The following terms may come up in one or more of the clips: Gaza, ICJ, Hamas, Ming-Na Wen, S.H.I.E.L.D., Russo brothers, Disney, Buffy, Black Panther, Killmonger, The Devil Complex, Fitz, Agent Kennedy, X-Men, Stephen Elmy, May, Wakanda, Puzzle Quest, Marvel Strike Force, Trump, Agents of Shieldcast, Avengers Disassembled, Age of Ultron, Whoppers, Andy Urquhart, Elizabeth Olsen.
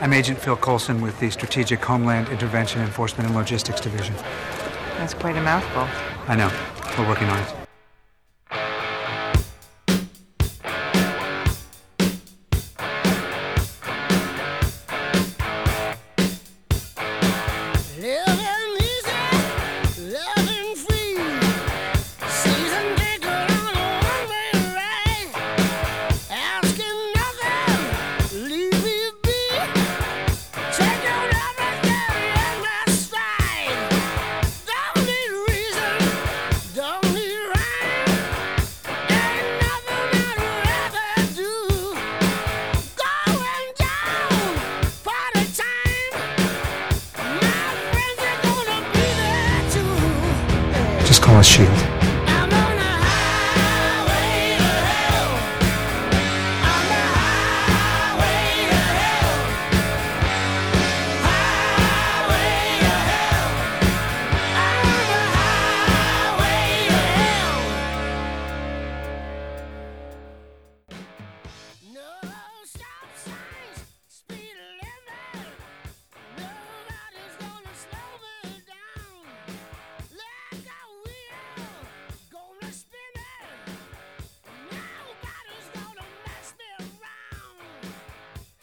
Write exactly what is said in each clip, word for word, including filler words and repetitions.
I'm Agent Phil Coulson with the Strategic Homeland Intervention Enforcement and Logistics Division. That's quite a mouthful. I know. We're working on it.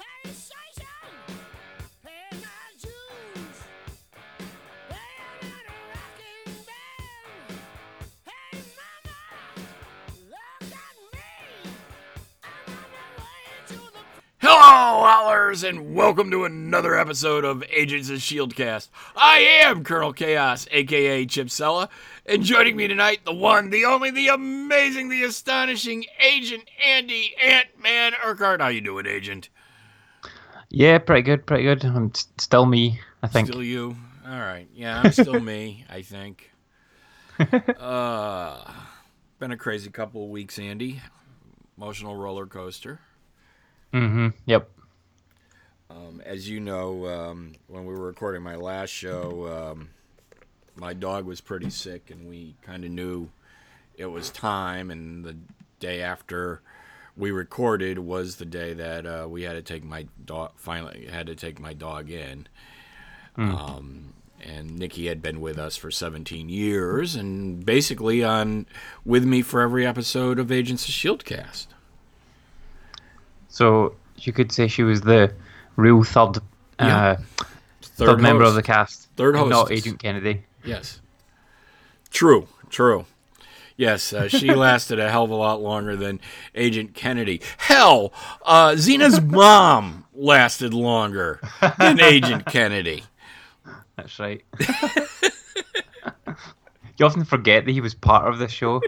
S H I E L D and welcome to another episode of Agents of Shieldcast. I am Colonel Chaos, aka Chipsella, and joining me tonight, the one, the only, the amazing, the astonishing Agent Andy Ant-Man Urquhart. How you doing, Agent? Yeah, pretty good, pretty good. I'm t- still me, I think. Still you? All right. Yeah, I'm still me, I think. Uh, been a crazy couple of weeks, Andy. Emotional roller coaster. Mm-hmm. Yep. Um, as you know, um, when we were recording my last show, um, my dog was pretty sick, and we kind of knew it was time, and the day after we recorded was the day that uh, we had to take my dog, finally had to take my dog in. Mm. Um, and Nikki had been with us for seventeen years, and basically on with me for every episode of Agents of Shieldcast. So you could say she was the real third, uh, yeah. third, third member of the cast, third host, not Agent Kennedy. Yes, true, true. Yes, uh, she lasted a hell of a lot longer than Agent Kennedy. Hell, uh, Xena's mom lasted longer than Agent Kennedy. That's right. You often forget that he was part of the show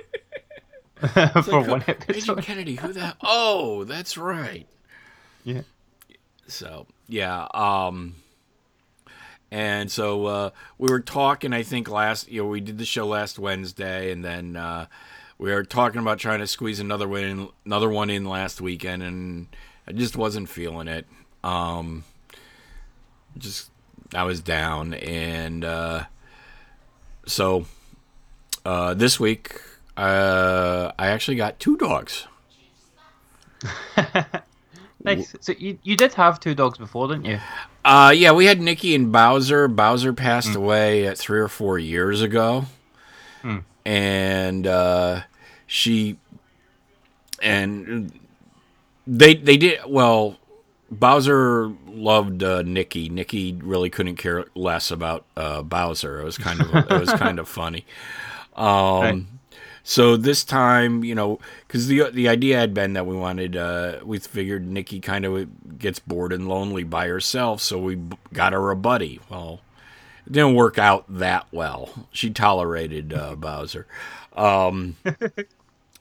for like, one episode. Agent Kennedy, who the? Oh, that's right. Yeah. So, yeah, um, and so, uh, we were talking, I think last, you know, we did the show last Wednesday, and then, uh, we were talking about trying to squeeze another one in, another one in last weekend, and I just wasn't feeling it, um, just, I was down, and, uh, so, uh, this week, uh, I actually got two dogs. Nice. So you you did have two dogs before, didn't you? Uh, yeah, we had Nikki and Bowser. Bowser passed mm. away uh, three or four years ago, mm. and uh, she and they they did well. Bowser loved uh, Nikki. Nikki really couldn't care less about uh, Bowser. It was kind of it was kind of funny. Um, right. So this time, you know, because the the idea had been that we wanted, uh, we figured Nikki kind of gets bored and lonely by herself, so we got her a buddy. Well, it didn't work out that well. She tolerated uh, Bowser. Um,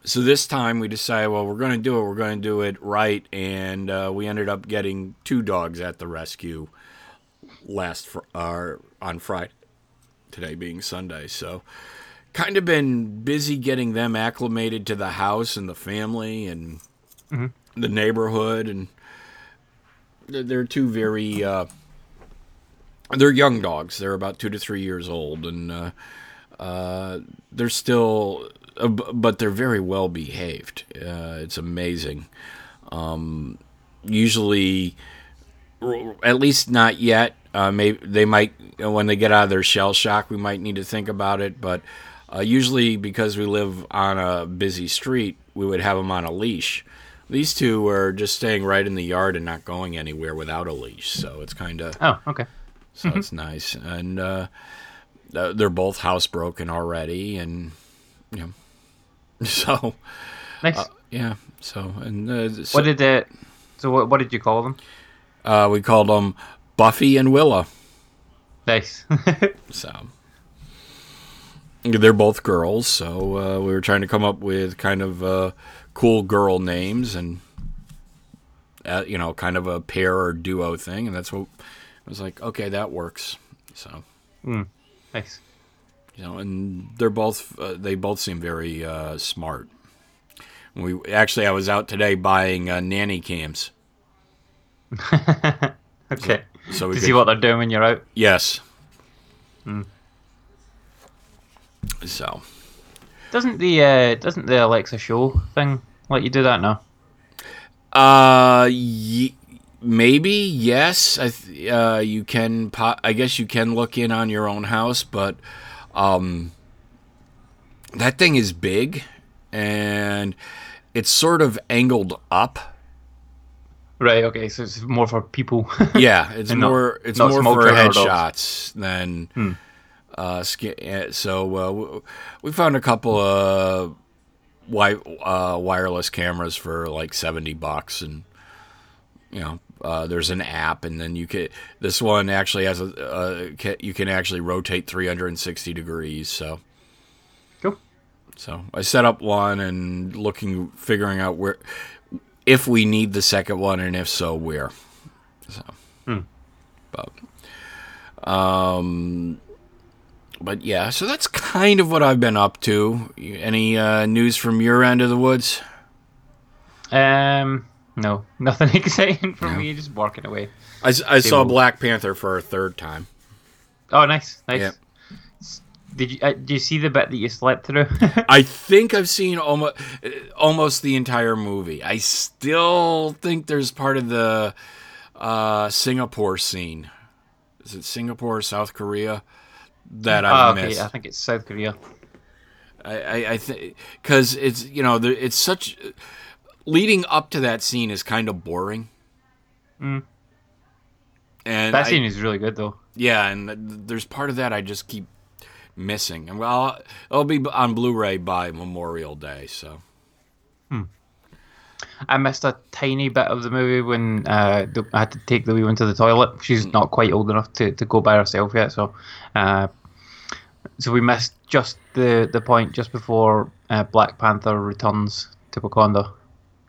so this time we decided, well, we're going to do it. We're going to do it right, and uh, we ended up getting two dogs at the rescue last fr- uh, on Friday, today being Sunday, so... kind of been busy getting them acclimated to the house and the family and mm-hmm. the neighborhood, and they're two very uh they're young dogs. They're about two to three years old, and uh uh they're still uh, but they're very well behaved. Uh it's amazing. Um usually at least not yet. Uh, maybe they might, when they get out of their shell shock, we might need to think about it. But uh, usually, because we live on a busy street, we would have them on a leash. These two were just staying right in the yard and not going anywhere without a leash. So it's kind of... Oh, okay. So mm-hmm. It's nice. And uh, they're both housebroken already. And, you know, so... Nice. Uh, yeah, so... and uh, so, what did that... So what, what did you call them? Uh, we called them Buffy and Willow. Nice. So... They're both girls, so uh, we were trying to come up with kind of... Uh, cool girl names and uh, you know, kind of a pair or duo thing, and that's what I was like, okay, that works. So mm, nice, you know, and they're both uh, they both seem very uh, smart. And we actually, I was out today buying uh, nanny cams. Okay, so, so we to could, see what they're doing when you're out. Yes. Mm. So. Doesn't the uh, doesn't the Alexa show thing let you do that now? Uh, y- maybe yes. I th- uh, you can. Po- I guess you can look in on your own house, but um, that thing is big and it's sort of angled up. Right. Okay. So it's more for people. Yeah, it's more. Not, it's not more for headshots than. Hmm. Uh, so uh, we found a couple of wi- uh, wireless cameras for like seventy bucks, and you know, uh, there's an app, and then you can. This one actually has a uh, can, you can actually rotate three hundred sixty degrees. So cool. So I set up one and looking, figuring out where if we need the second one, and if so, where. So, mm. but um. But yeah, so that's kind of what I've been up to. Any uh, news from your end of the woods? Um, no, nothing exciting for no. me. Just working away. I, I saw Black Panther for a third time. Oh, nice, nice. Yeah. Did you uh, did you see the bit that you slept through? I think I've seen almost almost the entire movie. I still think there's part of the uh, Singapore scene. Is it Singapore or South Korea? That I oh, okay. missed. I think it's South Korea. I, I, I think because it's you know there, it's such leading up to that scene is kind of boring. Mm. And that I, scene is really good though. Yeah, and there's part of that I just keep missing. And well, it'll be on Blu-ray by Memorial Day. So, hmm. I missed a tiny bit of the movie when uh, I had to take the wee one to the toilet. She's not quite old enough to, to go by herself yet, so uh, so we missed just the, the point just before uh, Black Panther returns to Wakanda,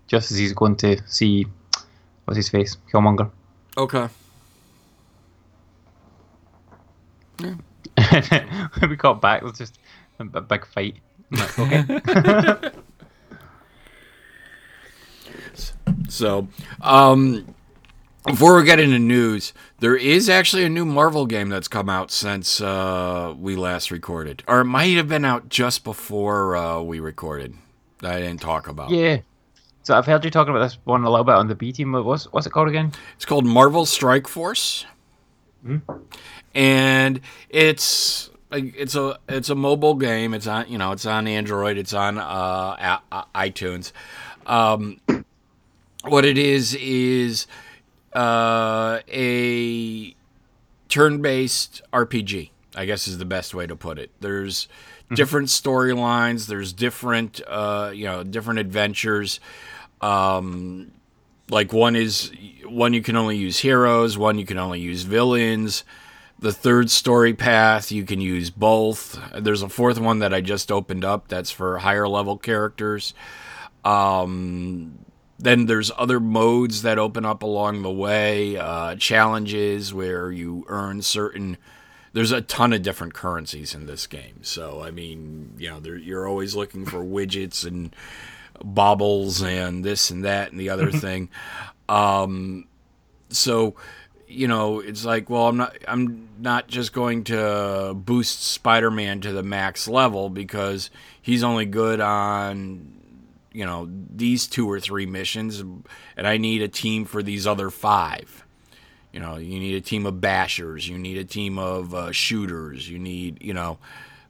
just as he's going to see what's his face, Killmonger. Okay. Yeah. When we got back, it was just a big fight. Like, okay. So, um, before we get into news, there is actually a new Marvel game that's come out since uh, we last recorded. Or it might have been out just before uh, we recorded that I didn't talk about. Yeah. So I've heard you talking about this one a little bit on the B team. What's, what's it called again? It's called Marvel Strike Force. Mm-hmm. And it's... It's a it's a mobile game. It's on you know it's on Android. It's on uh, iTunes. Um, what it is is uh, a turn-based R P G, I guess is the best way to put it. There's different storylines. There's different uh, you know different adventures. Um, like one is one you can only use heroes. One you can only use villains. The third story path, you can use both. There's a fourth one that I just opened up that's for higher level characters. Um, then there's other modes that open up along the way. Uh, challenges where you earn certain... There's a ton of different currencies in this game. So, I mean, you know, you're always looking for widgets and baubles and this and that and the other thing. Um, so... You know, it's like, well, I'm not I'm not just going to boost Spider-Man to the max level because he's only good on, you know, these two or three missions, and I need a team for these other five. You know, you need a team of bashers. You need a team of uh, shooters. You need, you know,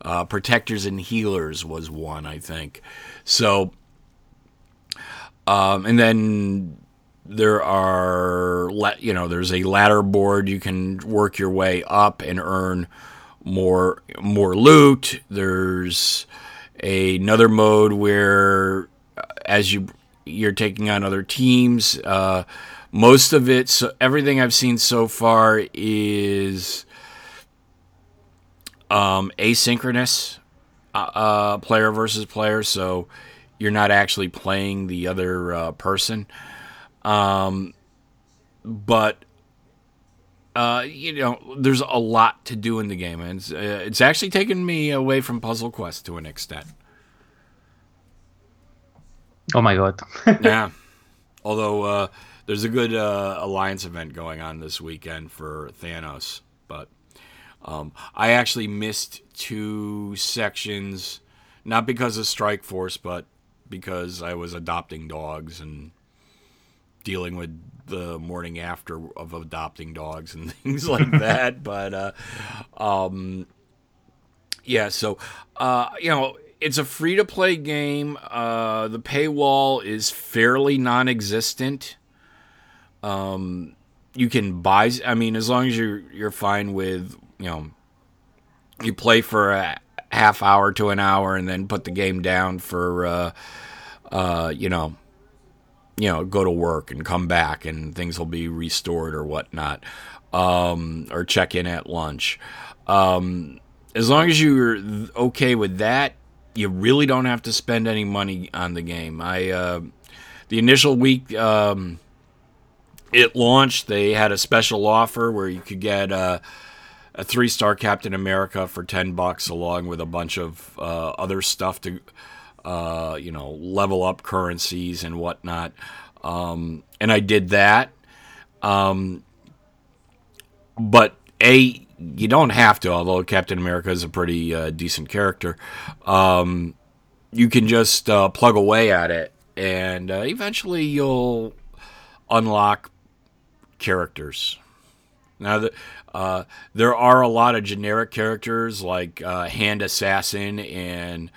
uh, protectors and healers was one, I think. So, um, and then there are, you know, there's a ladder board. You can work your way up and earn more more loot. There's a, another mode where, as you you're taking on other teams. Uh, most of it, so everything I've seen so far is um, asynchronous, uh, uh, player versus player. So you're not actually playing the other uh, person. Um, but uh, you know, there's a lot to do in the game, and it's, uh, it's actually taken me away from Puzzle Quest to an extent. Oh my god! Yeah, although uh, there's a good uh, alliance event going on this weekend for Thanos, but um, I actually missed two sections, not because of Strike Force, but because I was adopting dogs and dealing with the morning after of adopting dogs and things like that. But uh, um, yeah, so uh, you know. It's a free-to-play game. Uh, the paywall is fairly non-existent. Um, you can buy... I mean, as long as you're, you're fine with, you know, you play for a half hour to an hour and then put the game down for, uh, uh, you know, you know, go to work and come back and things will be restored or whatnot. Um, or check in at lunch. Um, as long as you're okay with that, you really don't have to spend any money on the game. I uh, the initial week um, it launched, they had a special offer where you could get uh, a three-star Captain America for ten bucks, along with a bunch of uh, other stuff to uh, you know, level up currencies and whatnot. Um, and I did that, um, but a. You don't have to, although Captain America is a pretty uh, decent character. Um, you can just uh, plug away at it, and uh, eventually you'll unlock characters. Now, the, uh, there are a lot of generic characters like uh, Hand Assassin and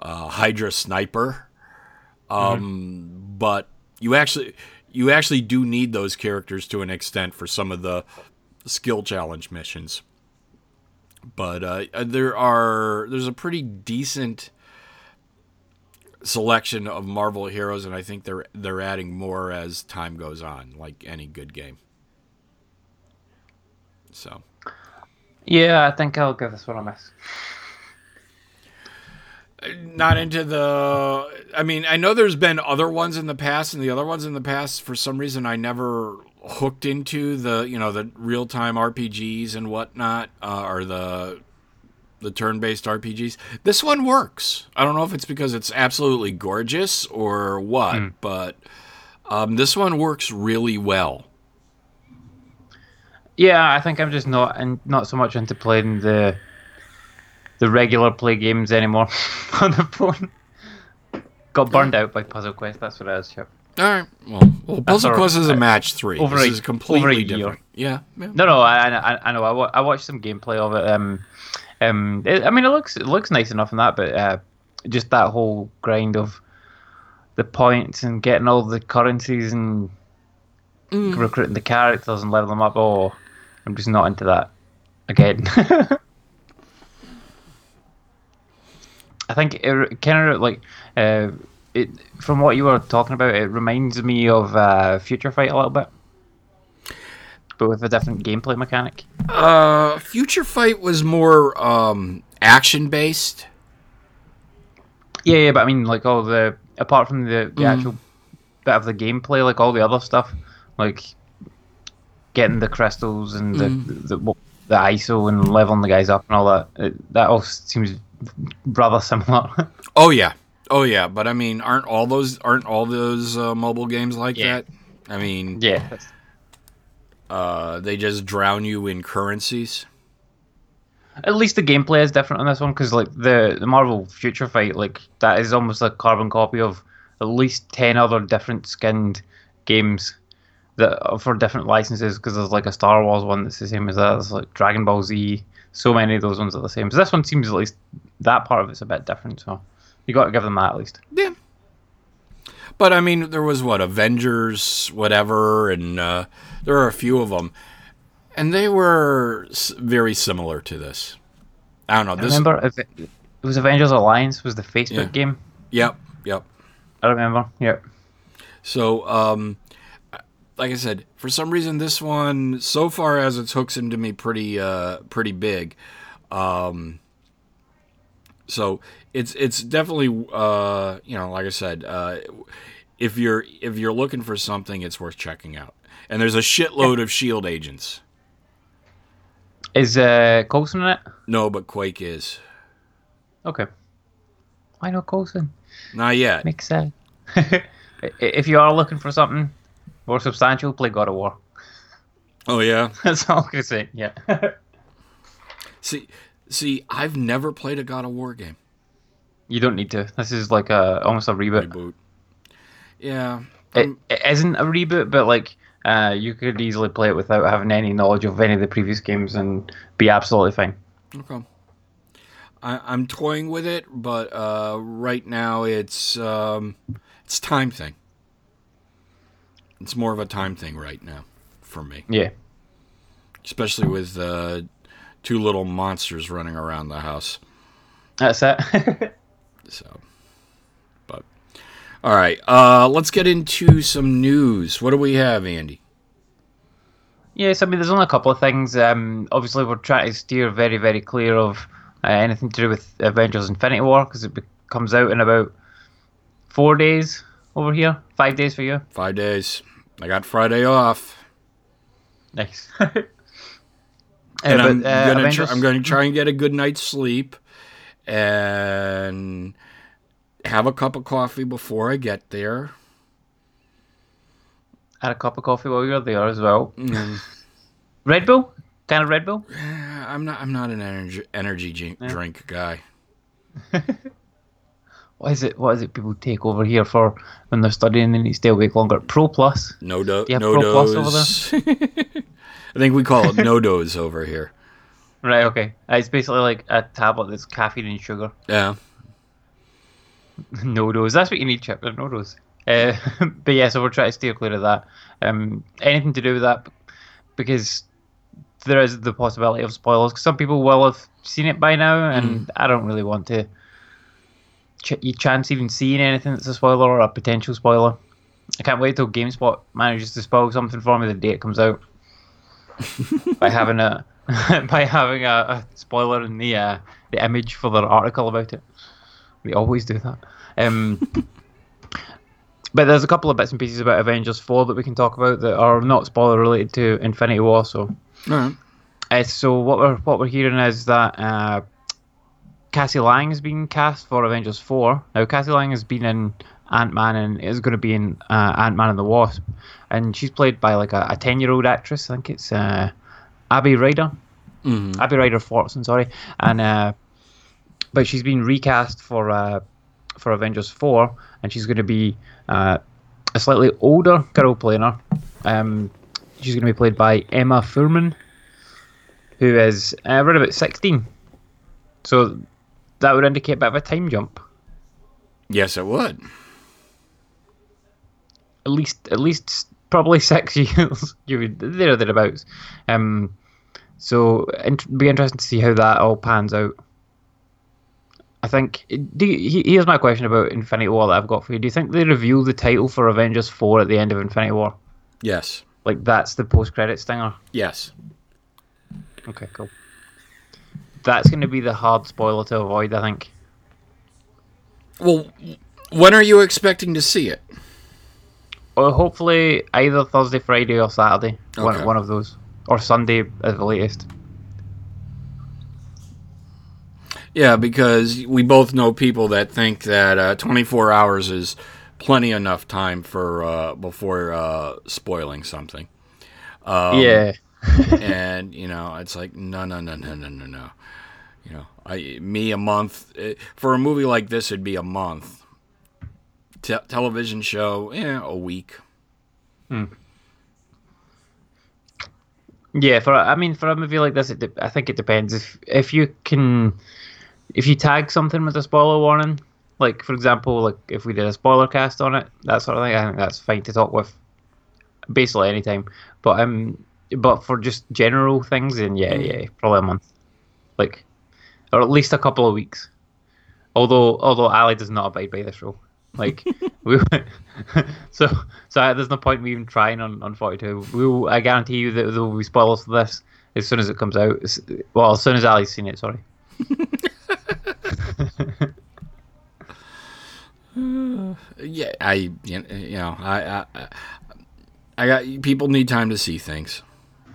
uh, Hydra Sniper, um, mm-hmm. but you actually you actually do need those characters to an extent for some of the skill challenge missions, but uh, there are there's a pretty decent selection of Marvel heroes, and I think they're they're adding more as time goes on, like any good game. So, yeah, I think I'll give this one a miss. Not into the. I mean, I know there's been other ones in the past, and the other ones in the past for some reason I never. Hooked into the, you know, the real-time R P Gs and whatnot, uh, or the the turn-based R P Gs. This one works. I don't know if it's because it's absolutely gorgeous or what, mm. but um, this one works really well. Yeah, I think I'm just not and not so much into playing the the regular play games anymore on the phone. Got burned out by Puzzle Quest. That's what I was sure. All right. Well, well Puzzle Quest is a match three. Over this a, is completely different. Yeah, yeah. No, no. I, I, I know. I, w- I watched some gameplay of it. Um, um. It, I mean, it looks it looks nice enough in that, but uh, just that whole grind of the points and getting all the currencies and mm. recruiting the characters and leveling them up. Oh, I'm just not into that again. I think it kind of like. Uh, It, from what you were talking about, it reminds me of uh, Future Fight a little bit, but with a different gameplay mechanic. Uh, Future Fight was more um, action-based. Yeah, yeah, but I mean, like all the apart from the, the mm. actual bit of the gameplay, like all the other stuff, like getting the crystals and mm. the, the the I S O and leveling the guys up and all that. It, that all seems rather similar. Oh yeah. Oh yeah, but I mean, aren't all those aren't all those uh, mobile games like yeah. that? I mean, yeah, uh, they just drown you in currencies. At least the gameplay is different on this one because, like the, the Marvel Future Fight, like that is almost a carbon copy of at least ten other different skinned games that for different licenses, because there's like a Star Wars one that's the same as that. There's like Dragon Ball Z. So many of those ones are the same. So this one seems, at least that part of it's a bit different. So you got to give them that at least. Yeah. But I mean, there was what, Avengers, whatever, and uh, there are a few of them, and they were very similar to this. I don't know. This... I remember if it, it was Avengers Alliance was the Facebook yeah. game. Yep, yep. I remember. Yep. So, um, like I said, for some reason, this one so far as it's hooks into me pretty, uh, pretty big. Um, so. It's it's definitely uh, you know, like I said, uh, if you're if you're looking for something, it's worth checking out. And there's a shitload of S H I E L D agents. Is uh, Coulson in it? No, but Quake is. Okay. Why not Coulson? Not yet. Makes sense. If you are looking for something more substantial, play God of War. Oh yeah, that's all I can say. Yeah. see, see, I've never played a God of War game. You don't need to. This is like a almost a reboot. reboot. Yeah. It, it isn't a reboot, but like uh, you could easily play it without having any knowledge of any of the previous games and be absolutely fine. Okay. I, I'm toying with it, but uh, right now it's um, it's time thing. It's more of a time thing right now for me. Yeah. Especially with uh, two little monsters running around the house. That's it. So, but, all right, uh, let's get into some news. What do we have, Andy? Yes, I mean, there's only a couple of things. Um, obviously, we're trying to steer very, very clear of uh, anything to do with Avengers Infinity War, because it be- comes out in about four days over here. Five days for you. Five days. I got Friday off. Nice. and uh, I'm uh, going Avengers- tr- to try and get a good night's sleep. And have a cup of coffee before I get there. Had a cup of coffee while you're there as well. Mm. Red Bull? Kind of Red Bull? I'm not. I'm not an energy energy drink, yeah. drink guy. What is it? What is it? People take over here for when they're studying and they stay awake longer. Pro Plus. No do- Do you have no Pro dose. Plus over there? I think we call it no dose over here. Right, okay. Uh, it's basically like a tablet that's caffeine and sugar. Yeah. No dose. That's what you need, Chip. No dose. Uh, but yeah, so we're trying to steer clear of that. Um, anything to do with that, because there is the possibility of spoilers. Cause some people will have seen it by now, and mm. I don't really want to ch- you chance even seeing anything that's a spoiler or a potential spoiler. I can't wait till GameSpot manages to spoil something for me the day it comes out by having a... by having a, a spoiler in the uh, the image for their article about it. They always do that. Um, but there's a couple of bits and pieces about Avengers four that we can talk about that are not spoiler related to Infinity War. So, right. uh, so what we're what we're hearing is that uh, Cassie Lang has been cast for Avengers four. Now, Cassie Lang has been in Ant-Man and is going to be in uh, Ant-Man and the Wasp, and she's played by like a ten-year-old actress. I think it's. Uh, Abby Ryder, mm-hmm. Abby Ryder Fortson, sorry, and uh, but she's been recast for uh, for Avengers four, and she's going to be uh, a slightly older girl playing her. Um, she's going to be played by Emma Fuhrman, who is uh, around about sixteen. So that would indicate a bit of a time jump. Yes, it would. At least, at least probably six years. You would there thereabouts. Um. So it'd be interesting to see how that all pans out. I think, do you, here's my question about Infinity War that I've got for you. Do you think they reveal the title for Avengers four at the end of Infinity War? Yes. Like that's the post-credits stinger? Yes. Okay, cool. That's going to be the hard spoiler to avoid, I think. Well, when are you expecting to see it? Well, hopefully either Thursday, Friday or Saturday. Okay. One, one of those. Or Sunday at the latest. Yeah, because we both know people that think that uh, twenty-four hours is plenty enough time for uh, before uh, spoiling something. Um, yeah, and you know, it's like no, no, no, no, no, no, no. You know, I me a month it, for a movie like this, it'd be a month. Te- television show, yeah, a week. Hmm. Yeah, for I mean, for a movie like this, it de- I think it depends. If if you can, if you tag something with a spoiler warning, like for example, like if we did a spoiler cast on it, that sort of thing, I think that's fine to talk with, basically any time. But um, but for just general things, then yeah, yeah, probably a month, like, or at least a couple of weeks. Although although Ali does not abide by this rule, like we so so there's no point in me even trying on, on forty-two. We will, I guarantee you that there will be spoilers for this as soon as it comes out. Well, as soon as Ali's seen it. Sorry. uh, yeah, I you know I, I I got people need time to see things.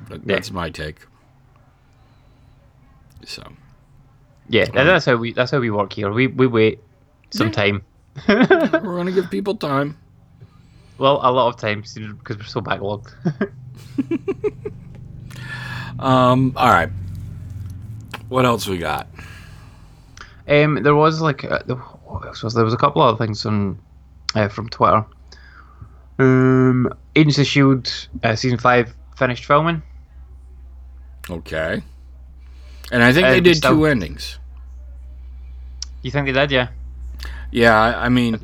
That's yeah. my take. So. Yeah, that's how we that's how we work here. We we wait some yeah. time. We're going to give people time. Well, a lot of time, because we're so backlogged. um. All right. What else we got? Um. There was like uh, what else was there? There was a couple other things on uh, from Twitter. Um. Agents of S H I E L D uh, season five finished filming. Okay. And I think uh, they did still... two endings. You think they did, yeah? Yeah, I, I mean,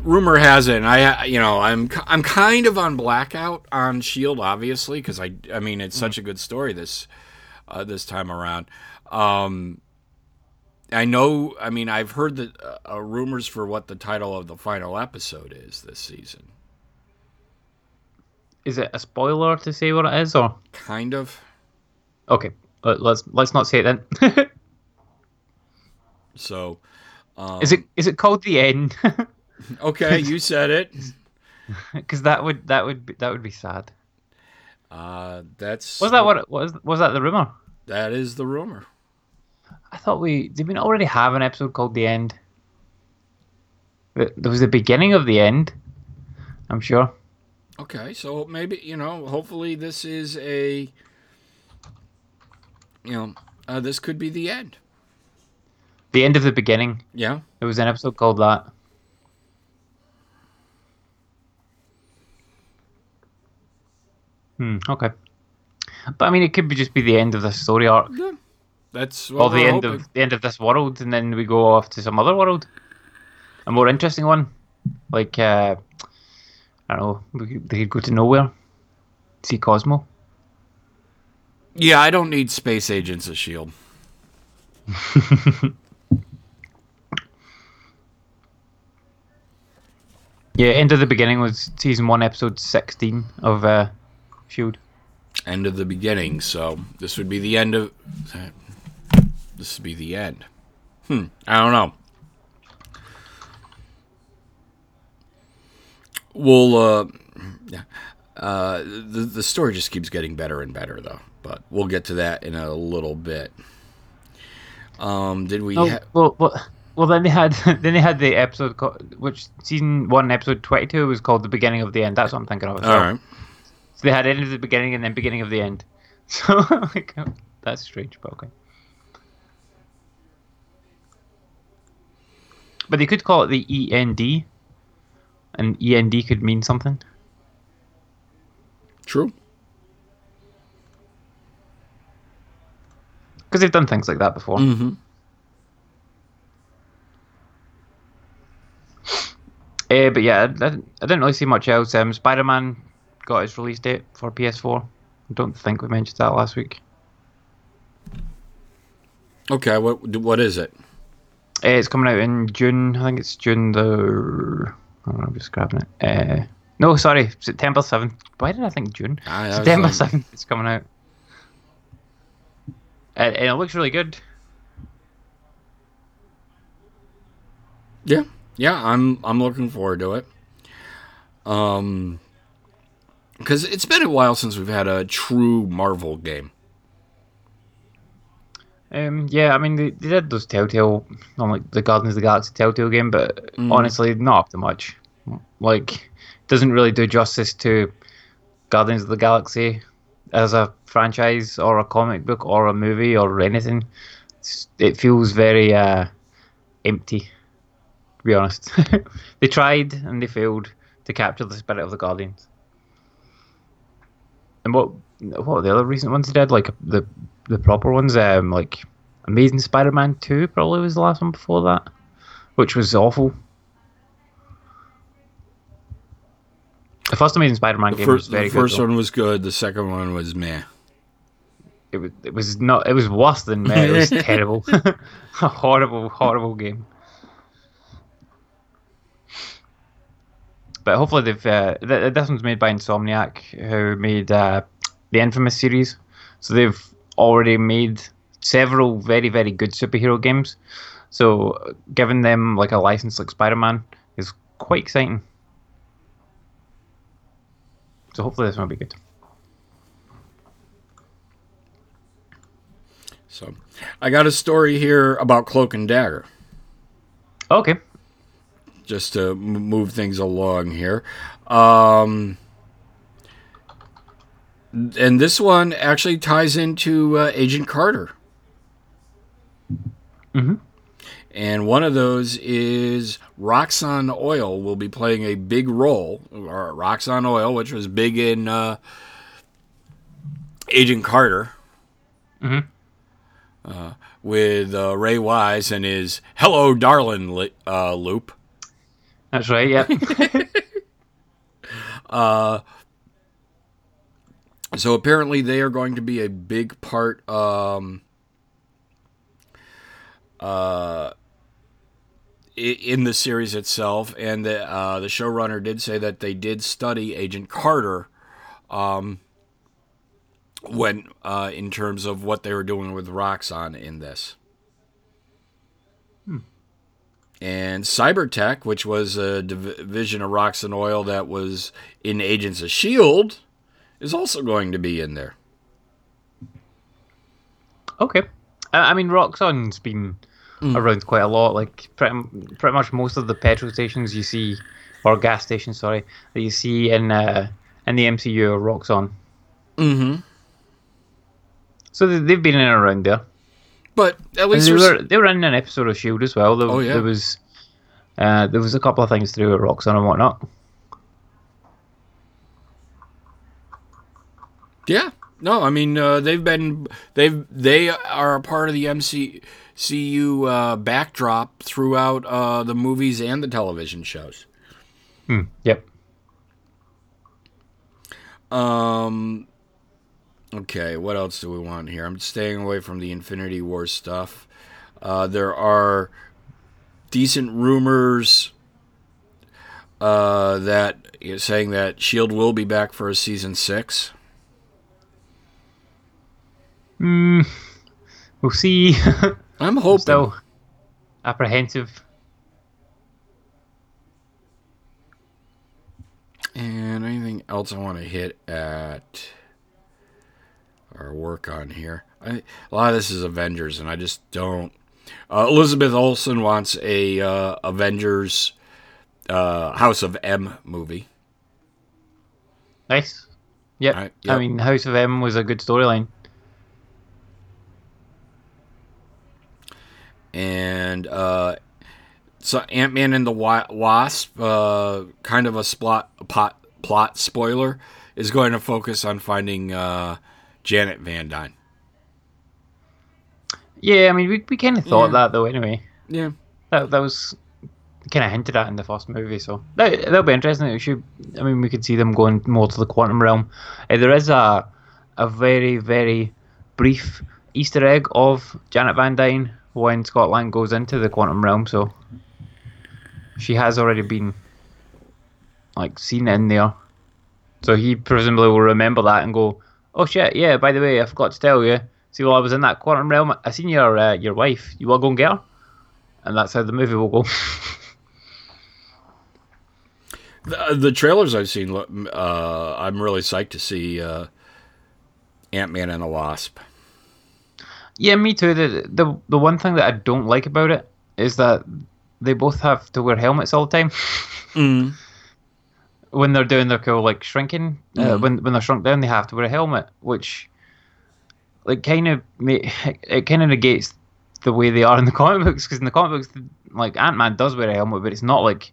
rumor has it, and I, you know, I'm I'm kind of on blackout on S H I E L D, obviously, because I, I mean, it's such a good story this uh, this time around. Um, I know, I mean, I've heard the uh, rumors for what the title of the final episode is this season. Is it a spoiler to say what it is, or kind of? Okay. Let's let's not say it then. so, um, is it is it called The End? Okay, you said it. Because that would that would be, that would be sad. Uh, that's was that what was was that the rumor? That is the rumor. I thought we did we not already have an episode called The End? There was the beginning of The End. I'm sure. Okay, so maybe you know. Hopefully, this is a. You know, uh, this could be the end. The end of the beginning. Yeah. There was an episode called that. Hmm, okay. But, I mean, it could be just be the end of this story arc. Yeah. That's what we're hoping. Or the end of, the end of this world, and then we go off to some other world. A more interesting one. Like, uh, I don't know, they could go to nowhere. See Cosmo. Yeah, I don't need Space Agents of S H I E L D Yeah, End of the Beginning was season one, episode sixteen of uh, S H I E L D End of the Beginning, so this would be the end of... Uh, this would be the end. Hmm, I don't know. We'll, uh... Yeah. Uh, the the story just keeps getting better and better, though. But we'll get to that in a little bit. Um, did we? Oh, ha- well, well, well. Then they had then they had the episode co- which season one, episode twenty-two was called The Beginning of the End. That's what I'm thinking of. All right. So they had End of the Beginning and then Beginning of the End. So like, that's strange, but okay. But they could call it the E N D, and E N D could mean something. True. Because they've done things like that before. Mm-hmm. Uh, but yeah, I, I didn't really see much else. Um, Spider-Man got his release date for P S four. I don't think we mentioned that last week. Okay, what what is it? Uh, it's coming out in June. I think it's June the... I don't know, I'm just grabbing it. Uh, no, sorry, September seventh. Why did I think June? I, I September seventh like... it's coming out. And it looks really good. Yeah, yeah, I'm I'm looking forward to it. Um, because it's been a while since we've had a true Marvel game. Um, yeah, I mean they, they did those Telltale, like the Guardians of the Galaxy Telltale game, but mm. honestly, not up to much. Like, it doesn't really do justice to Guardians of the Galaxy as a franchise or a comic book or a movie or anything. It feels very uh, empty, to be honest. They tried and they failed to capture the spirit of the Guardians. And what what are the other recent ones he did? Like the the proper ones, um, like Amazing Spider-Man two probably was the last one before that, which was awful. The first Amazing Spider-Man the game first, was very good. The first good, one was good. The second one was meh. It was, it was not. It was worse than meh. It was terrible. A horrible, horrible game. But hopefully they've. Uh, th- this one's made by Insomniac, who made uh, the Infamous series. So they've already made several very, very good superhero games. So giving them like a license like Spider-Man is quite exciting. So hopefully this one will be good. So I got a story here about Cloak and Dagger. Okay. Just to move things along here. Um, and this one actually ties into uh, Agent Carter. Mm-hmm. And one of those is Roxxon Oil will be playing a big role. Or Roxxon Oil, which was big in uh, Agent Carter. Mm-hmm. Uh, with uh, Ray Wise and his Hello Darlin' li- uh, loop. That's right, yeah. uh, so apparently they are going to be a big part um, uh, in the series itself. And the, uh, the showrunner did say that they did study Agent Carter um When, uh, in terms of what they were doing with Roxxon in this. Hmm. And Cybertech, which was a division of Roxxon Oil that was in Agents of S H I E L D, is also going to be in there. Okay. I mean, Roxxon's been mm. around quite a lot. Like, pretty, pretty much most of the petrol stations you see, or gas stations, sorry, that you see in, uh, in the M C U are Roxxon. Mm-hmm. So they've been in and around there. But at least they were, they were in an episode of S H I E L D as well. There, oh, yeah. There was, uh, there was a couple of things to do with Roxxon and whatnot. Yeah. No, I mean, uh, they've been, they've, they are a part of the M C U uh, backdrop throughout uh, the movies and the television shows. Hmm. Yep. Um... Okay, what else do we want here? I'm staying away from the Infinity War stuff. Uh, there are decent rumors uh, that you're saying that S H I E L D will be back for a season six. Hmm, we'll see. I'm hoping. I'm still apprehensive. And anything else I want to hit at? Or work on here. I, a lot of this is Avengers, and I just don't. Uh, Elizabeth Olsen wants a uh, Avengers uh, House of M movie. Nice. Yep. I, yep. I mean, House of M was a good storyline. And uh, so, Ant-Man and the Wasp, uh, kind of a splot, pot, plot spoiler, is going to focus on finding. Uh, Janet Van Dyne. Yeah, I mean, we we kind of thought yeah. that, though, anyway. Yeah. That that was kind of hinted at in the first movie, so that, that'll be interesting. It should, I mean, we could see them going more to the Quantum Realm. Uh, there is a, a very, very brief Easter egg of Janet Van Dyne when Scotland goes into the Quantum Realm, so she has already been, like, seen in there. So he presumably will remember that and go, oh shit, yeah, by the way, I forgot to tell you. See, while I was in that Quantum Realm, I seen your uh, your wife. You want to go and get her? And that's how the movie will go. the, the trailers I've seen, uh, I'm really psyched to see uh, Ant-Man and the Wasp. Yeah, me too. The, the the one thing that I don't like about it is that they both have to wear helmets all the time. mm. When they're doing their cool, like, shrinking, mm. uh, when when they're shrunk down, they have to wear a helmet, which, like, kind of it kind of negates the way they are in the comic books, because in the comic books, like, Ant-Man does wear a helmet, but it's not like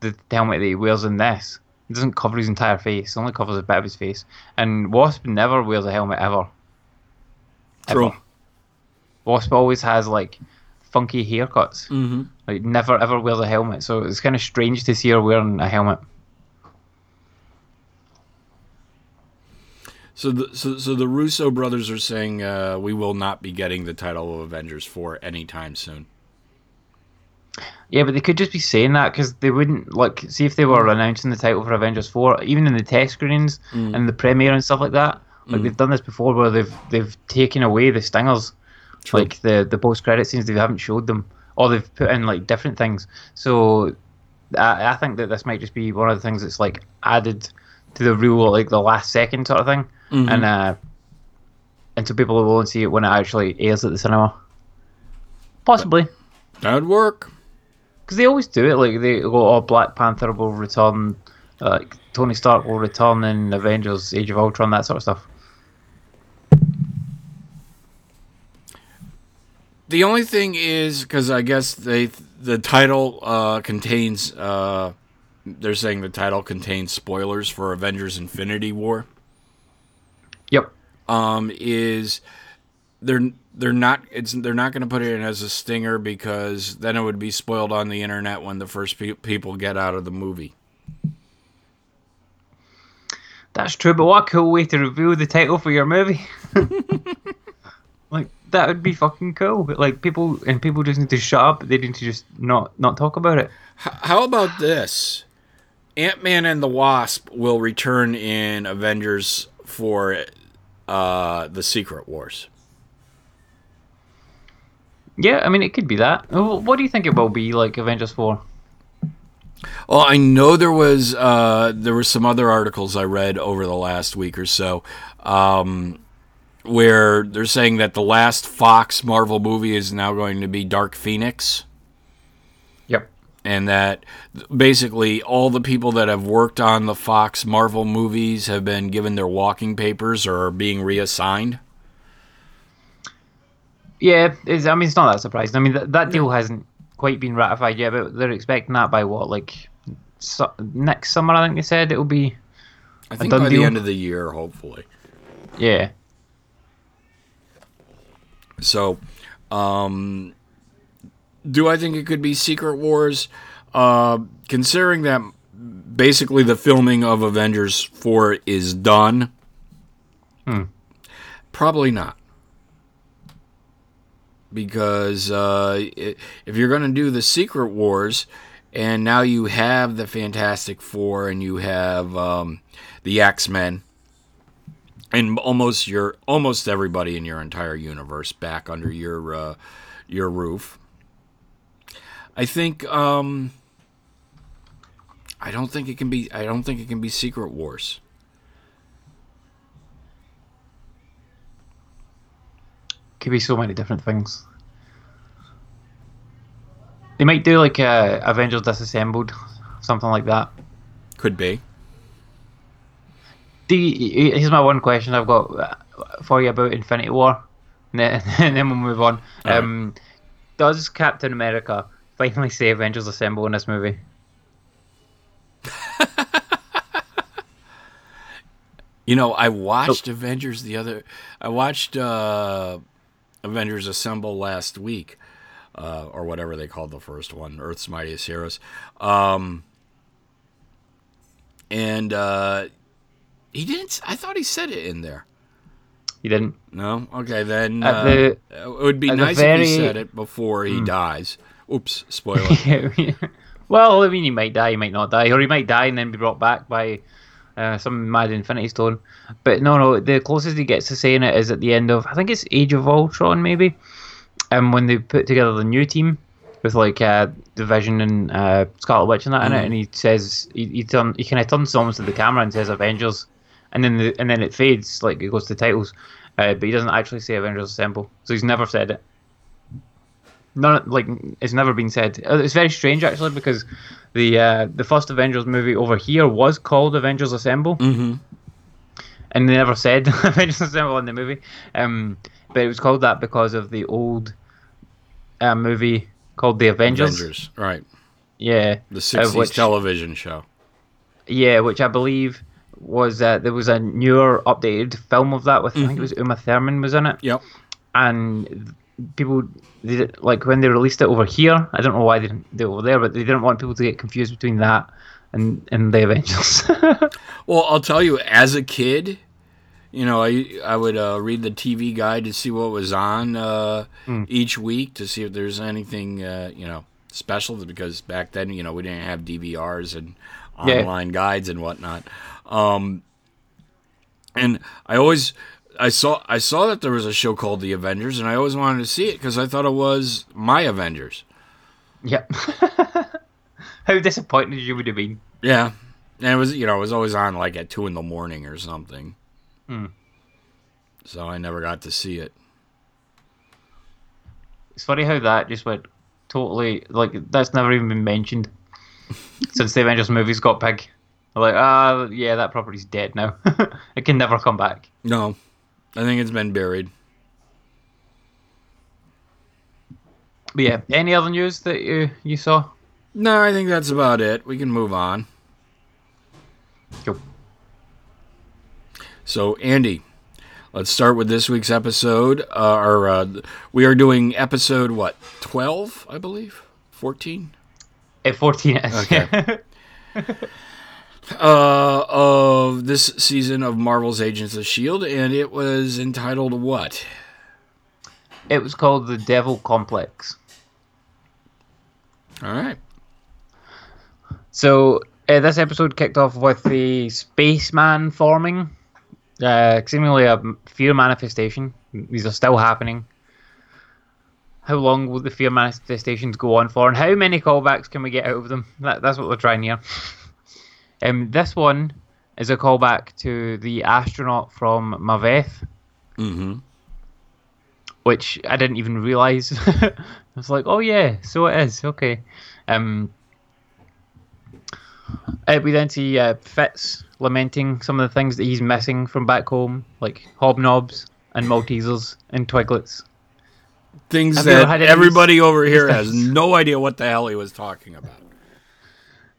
the helmet that he wears in this. It doesn't cover his entire face. It only covers a bit of his face. And Wasp never wears a helmet ever. True. Ever. Wasp always has like funky haircuts. Mm-hmm. Like never ever wears a helmet. So it's kind of strange to see her wearing a helmet. So the, so, so the Russo brothers are saying uh, we will not be getting the title of Avengers four anytime soon. Yeah, but they could just be saying that because they wouldn't, like, see if they were announcing the title for Avengers four, even in the test screenings mm. and the premiere and stuff like that. Like, mm. they've done this before where they've they've taken away the stingers, True. like the, the post-credit scenes, they haven't showed them, or they've put in, like, different things. So I, I think that this might just be one of the things that's, like, added to the real, like, the last second sort of thing. Mm-hmm. And uh, and so people will only see it when it actually airs at the cinema. Possibly. That'd work. Because they always do it. Like they go, oh, Black Panther will return, uh, Tony Stark will return in Avengers, Age of Ultron, that sort of stuff. The only thing is, because I guess they the title uh, contains, uh, they're saying the title contains spoilers for Avengers Infinity War. Yep. Um, is they're they're not it's they're not going to put it in as a stinger because then it would be spoiled on the internet when the first pe- people get out of the movie. That's true, but what a cool way to reveal the title for your movie! Like that would be fucking cool. Like people and people just need to shut up. They need to just not not talk about it. H- how about this? Ant-Man and the Wasp will return in Avengers for uh, the Secret Wars. Yeah, I mean, it could be that. What do you think it will be, like, Avengers four? Well, I know there was uh, there were some other articles I read over the last week or so um, where they're saying that the last Fox Marvel movie is now going to be Dark Phoenix. Yep. And that basically all the people that have worked on the Fox Marvel movies have been given their walking papers or are being reassigned. Yeah, it's, I mean, it's not that surprising. I mean, th- that deal hasn't quite been ratified yet, but they're expecting that by what, like su- next summer, I think they said it will be. I think by deal. The end of the year, hopefully. Yeah. So, um... do I think it could be Secret Wars? Uh, considering that basically the filming of Avengers four is done, hmm. probably not. Because uh, if you're going to do the Secret Wars, and now you have the Fantastic Four, and you have um, the X-Men, and almost your almost everybody in your entire universe back under your uh, your roof. I think um, I don't think it can be. I don't think it can be Secret Wars. Could be so many different things. They might do like uh, Avengers Disassembled, something like that. Could be. Do you, here's my one question I've got for you about Infinity War, and then, and then we'll move on. Um, right. Does Captain America finally say Avengers Assemble in this movie? You know, I watched oh. Avengers the other... I watched uh, Avengers Assemble last week, uh, or whatever they called the first one, Earth's Mightiest Heroes. Um, and uh, he didn't... I thought he said it in there. He didn't? No? Okay, then uh, the, it would be nice very... if he said it before he mm. dies. Oops, spoiler. yeah, yeah. Well, I mean, he might die, he might not die, or he might die and then be brought back by uh, some mad Infinity Stone. But no, no, the closest he gets to saying it is at the end of, I think it's Age of Ultron, maybe, and um, when they put together the new team with like uh, the Vision and uh, Scarlet Witch and that mm-hmm. in it, and he says he he, turn, he kind of turns almost to the camera and says Avengers, and then the, and then it fades, like it goes to titles, uh, but he doesn't actually say Avengers Assemble, so he's never said it. None, like it's never been said. It's very strange actually because the uh, the first Avengers movie over here was called Avengers Assemble, mm-hmm. and they never said Avengers Assemble in the movie. Um, but it was called that because of the old uh, movie called The Avengers. Avengers, right? Yeah, the sixties television show. Yeah, which I believe was uh, there was a newer updated film of that with mm-hmm. I think it was Uma Thurman was in it. Yep. And people, they, like when they released it over here, I don't know why they didn't do it over there, but they didn't want people to get confused between that and, and the Avengers. Well, I'll tell you, as a kid, you know, I I would uh, read the T V guide to see what was on uh, mm. each week to see if there's anything uh, you know special, because back then, you know, we didn't have D V Rs and online yeah. guides and whatnot. Um, and I always I saw I saw that there was a show called The Avengers, and I always wanted to see it because I thought it was my Avengers. Yeah. How disappointed you would have been. Yeah, and it was you know it was always on like at two in the morning or something. Mm. So I never got to see it. It's funny how that just went totally, like, that's never even been mentioned since the Avengers movies got big. I'm like, ah, oh, yeah, that property's dead now. It can never come back. No, I think it's been buried. But yeah, any other news that you, you saw? No, I think that's about it. We can move on. Cool. So, Andy, let's start with this week's episode. Uh, our, uh, we are doing episode, what, twelve, I believe? fourteen? At fourteen, yes. Okay. uh, of this season of Marvel's Agents of S H I E L D, and it was entitled what? It was called The Devil Complex. All right. So, uh, this episode kicked off with the spaceman forming. Uh, seemingly a fear manifestation. These are still happening. How long will the fear manifestations go on for, and how many callbacks can we get out of them? That, that's what we're trying here. um, this one is a callback to the astronaut from Maveth, mm-hmm. which I didn't even realise. I was like, oh yeah, so it is, okay. Um, uh, we then see uh, Fitz lamenting some of the things that he's missing from back home, like Hobnobs and Maltesers and Twiglets. Things Have that everybody over here has no idea what the hell he was talking about.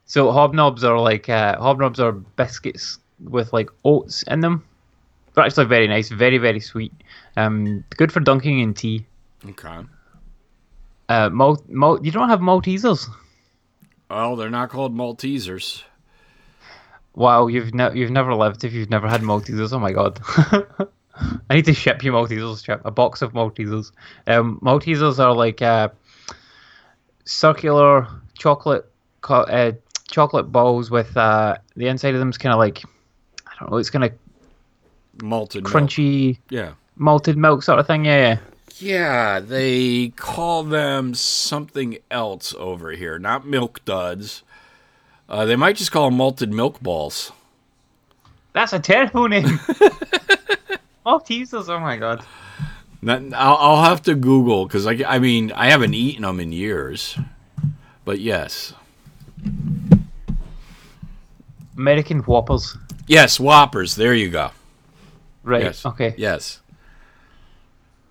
So Hobnobs are like, uh, Hobnobs are biscuits with like oats in them. They're actually very nice, very, very sweet. Um, good for dunking in tea. Okay. Uh, Mal- Mal- you don't have Maltesers? Well, they're not called Maltesers. Wow, you've ne- you've never lived if you've never had Maltesers. Oh my god. I need to ship you Maltesers, Chip. A box of Maltesers. Um, Maltesers are like uh, circular chocolate co- uh, chocolate balls with uh, the inside of them is kind of like, I don't know, it's kind of malted crunchy, milk. Yeah, malted milk sort of thing, yeah, yeah. Yeah, they call them something else over here, not milk duds. Uh, they might just call them malted milk balls. That's a terrible name. Maltesers, oh my god. Not, I'll, I'll have to Google, because I, I mean, I haven't eaten them in years. But yes. American Whoppers. Yes, Whoppers, there you go. Right, yes. Okay. Yes.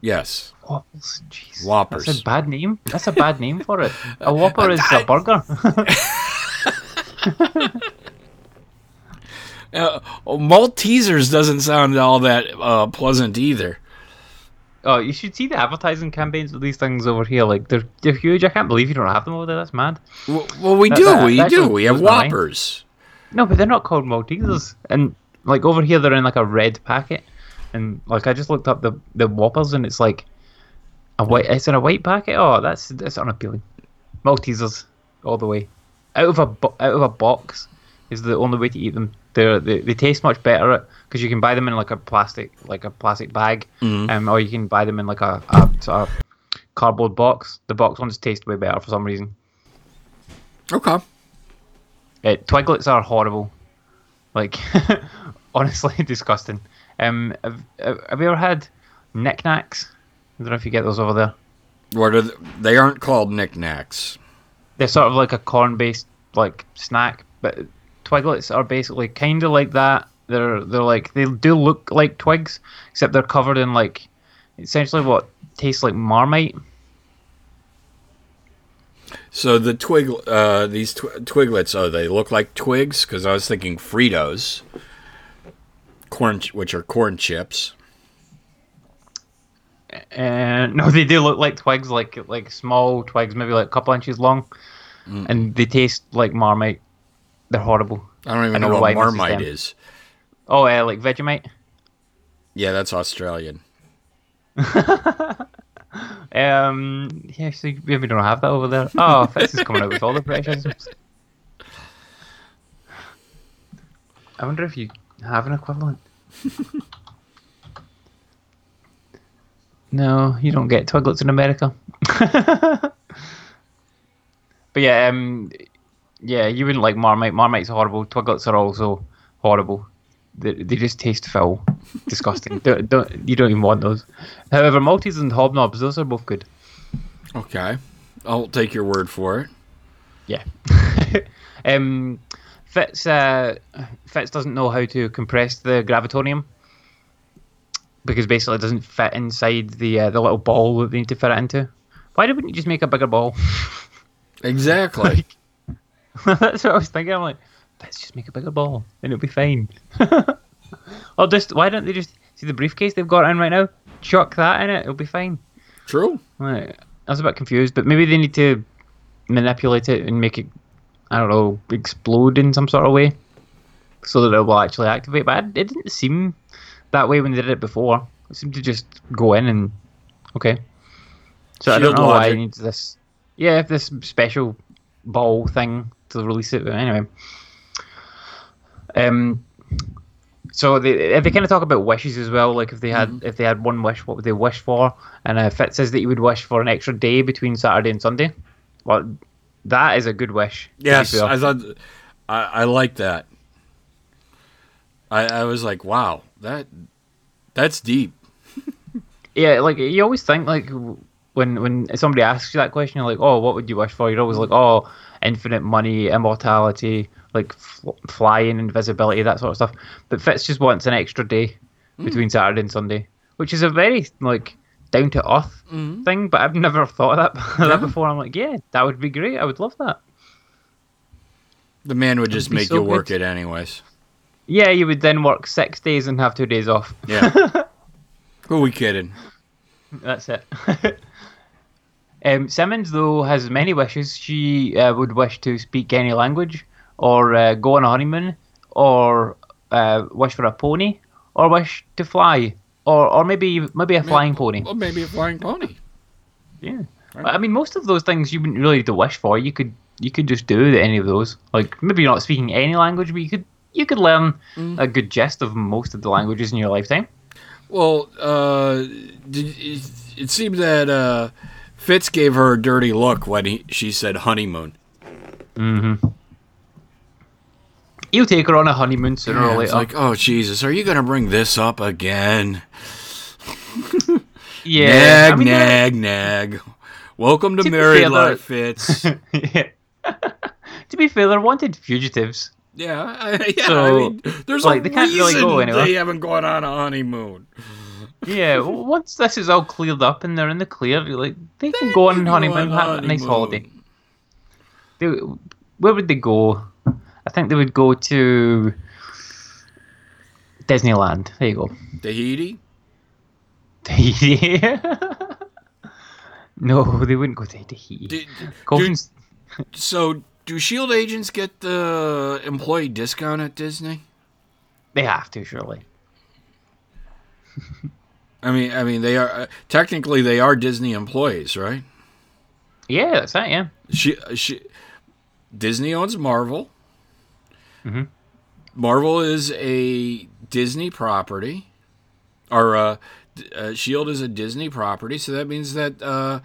Yes. Whoppers, jeez. Whoppers. That's a bad name. That's a bad name for it. A Whopper is a burger. uh, Maltesers doesn't sound all that uh, pleasant either. Oh, you should see the advertising campaigns of these things over here. Like they're they're huge. I can't believe you don't have them over there. That's mad. Well, well we that, do. That, we that do. We have Whoppers. No, but they're not called Maltesers. And like over here, they're in like a red packet. And like I just looked up the, the Whoppers, and it's like a white. It's in a white packet. Oh, that's that's unappealing. Maltesers all the way. Out of a bo- out of a box is the only way to eat them. They're, they they taste much better because you can buy them in like a plastic like a plastic bag, mm-hmm. um, or you can buy them in like a, a sort of cardboard box. The box ones taste way better for some reason. Okay. Uh, Twiglets are horrible. Like honestly disgusting. Um, have, have you ever had knickknacks? I don't know if you get those over there. What are they? They aren't called knickknacks. They're sort of like a corn-based like snack, but Twiglets are basically kind of like that. They're they're like they do look like twigs, except they're covered in like essentially what tastes like Marmite. So the twig, uh, these tw- twiglets, oh, they look like twigs? Because I was thinking Fritos, corn, which are corn chips. And no, they do look like twigs, like like small twigs, maybe like a couple inches long, mm. and they taste like Marmite. They're horrible. I don't even I don't know, know what Marmite is. is. Oh, uh, like Vegemite. Yeah, that's Australian. Um, yeah, so maybe don't have that over there. Oh, Fitz is coming out with all the precious. I wonder if you have an equivalent. No, you don't get Twiglets in America. But yeah, um, yeah, you wouldn't like Marmite. Marmite's horrible. Twiglets are also horrible. They, they just taste foul. Disgusting. don't, don't, you don't even want those. However, Maltesers and Hobnobs, those are both good. Okay. I'll take your word for it. Yeah. um, Fitz, uh, Fitz doesn't know how to compress the Gravitonium, because basically it doesn't fit inside the uh, the little ball that they need to fit it into. Why wouldn't you just make a bigger ball? Exactly. Like, that's what I was thinking. I'm like, let's just make a bigger ball and it'll be fine. Or just, why don't they just, see the briefcase they've got in right now? Chuck that in it, it'll be fine. True. Like, I was a bit confused, but maybe they need to manipulate it and make it, I don't know, explode in some sort of way so that it will actually activate. But it didn't seem that way when they did it before. It seemed to just go in and okay. So Shield I don't know logic. Why I need this. Yeah, if this special ball thing to release it. But anyway, um, so they they kind of talk about wishes as well. Like if they had mm-hmm. if they had one wish, what would they wish for? And uh, Fitz says that you would wish for an extra day between Saturday and Sunday. Well, that is a good wish. Yes, I thought I, I like that. I, I was like, wow, that that's deep. Yeah, like you always think, like when when somebody asks you that question, you're like, oh, what would you wish for? You're always like, oh, infinite money, immortality, like fl- flying, invisibility, that sort of stuff. But Fitz just wants an extra day mm. between Saturday and Sunday, which is a very like down to earth mm. thing. But I've never thought of that, yeah. that before. I'm like, yeah, that would be great. I would love that. The man would just make so you work good. It anyways. Yeah, you would then work six days and have two days off. Yeah. Who are we kidding? That's it. um, Simmons, though, has many wishes. She uh, would wish to speak any language, or uh, go on a honeymoon, or uh, wish for a pony, or wish to fly, or or maybe maybe a maybe, flying pony. Well, maybe a flying pony. Yeah. Right. I mean, most of those things you wouldn't really need to wish for. You could you could just do any of those. Like, maybe you're not speaking any language, but you could... You could learn mm. a good gist of most of the languages in your lifetime. Well, uh, it seemed that uh, Fitz gave her a dirty look when he, she said honeymoon. Mm-hmm. He'll take her on a honeymoon sooner yeah, or later. It's like, oh, Jesus, are you going to bring this up again? Yeah. Nag, I mean, nag, nag. Welcome to, to married life, Fitz. Yeah. To be fair, they're wanted fugitives. Yeah, I, yeah. So, I mean, there's like, a they can't reason really go anywhere. They haven't gone on a honeymoon. Yeah, well, once this is all cleared up and they're in the clear, like they, they can go on a honeymoon, have a nice holiday. They, where would they go? I think they would go to Disneyland. There you go. Tahiti? Tahiti? No, they wouldn't go to Tahiti. Did, did, so... Do S H I E L D agents get the employee discount at Disney? They have to, surely. I mean, I mean, they are uh, technically they are Disney employees, right? Yeah, that's right. Yeah, she, she, Disney owns Marvel. Mm-hmm. Marvel is a Disney property, or uh, uh, S H I E L D is a Disney property. So that means that uh,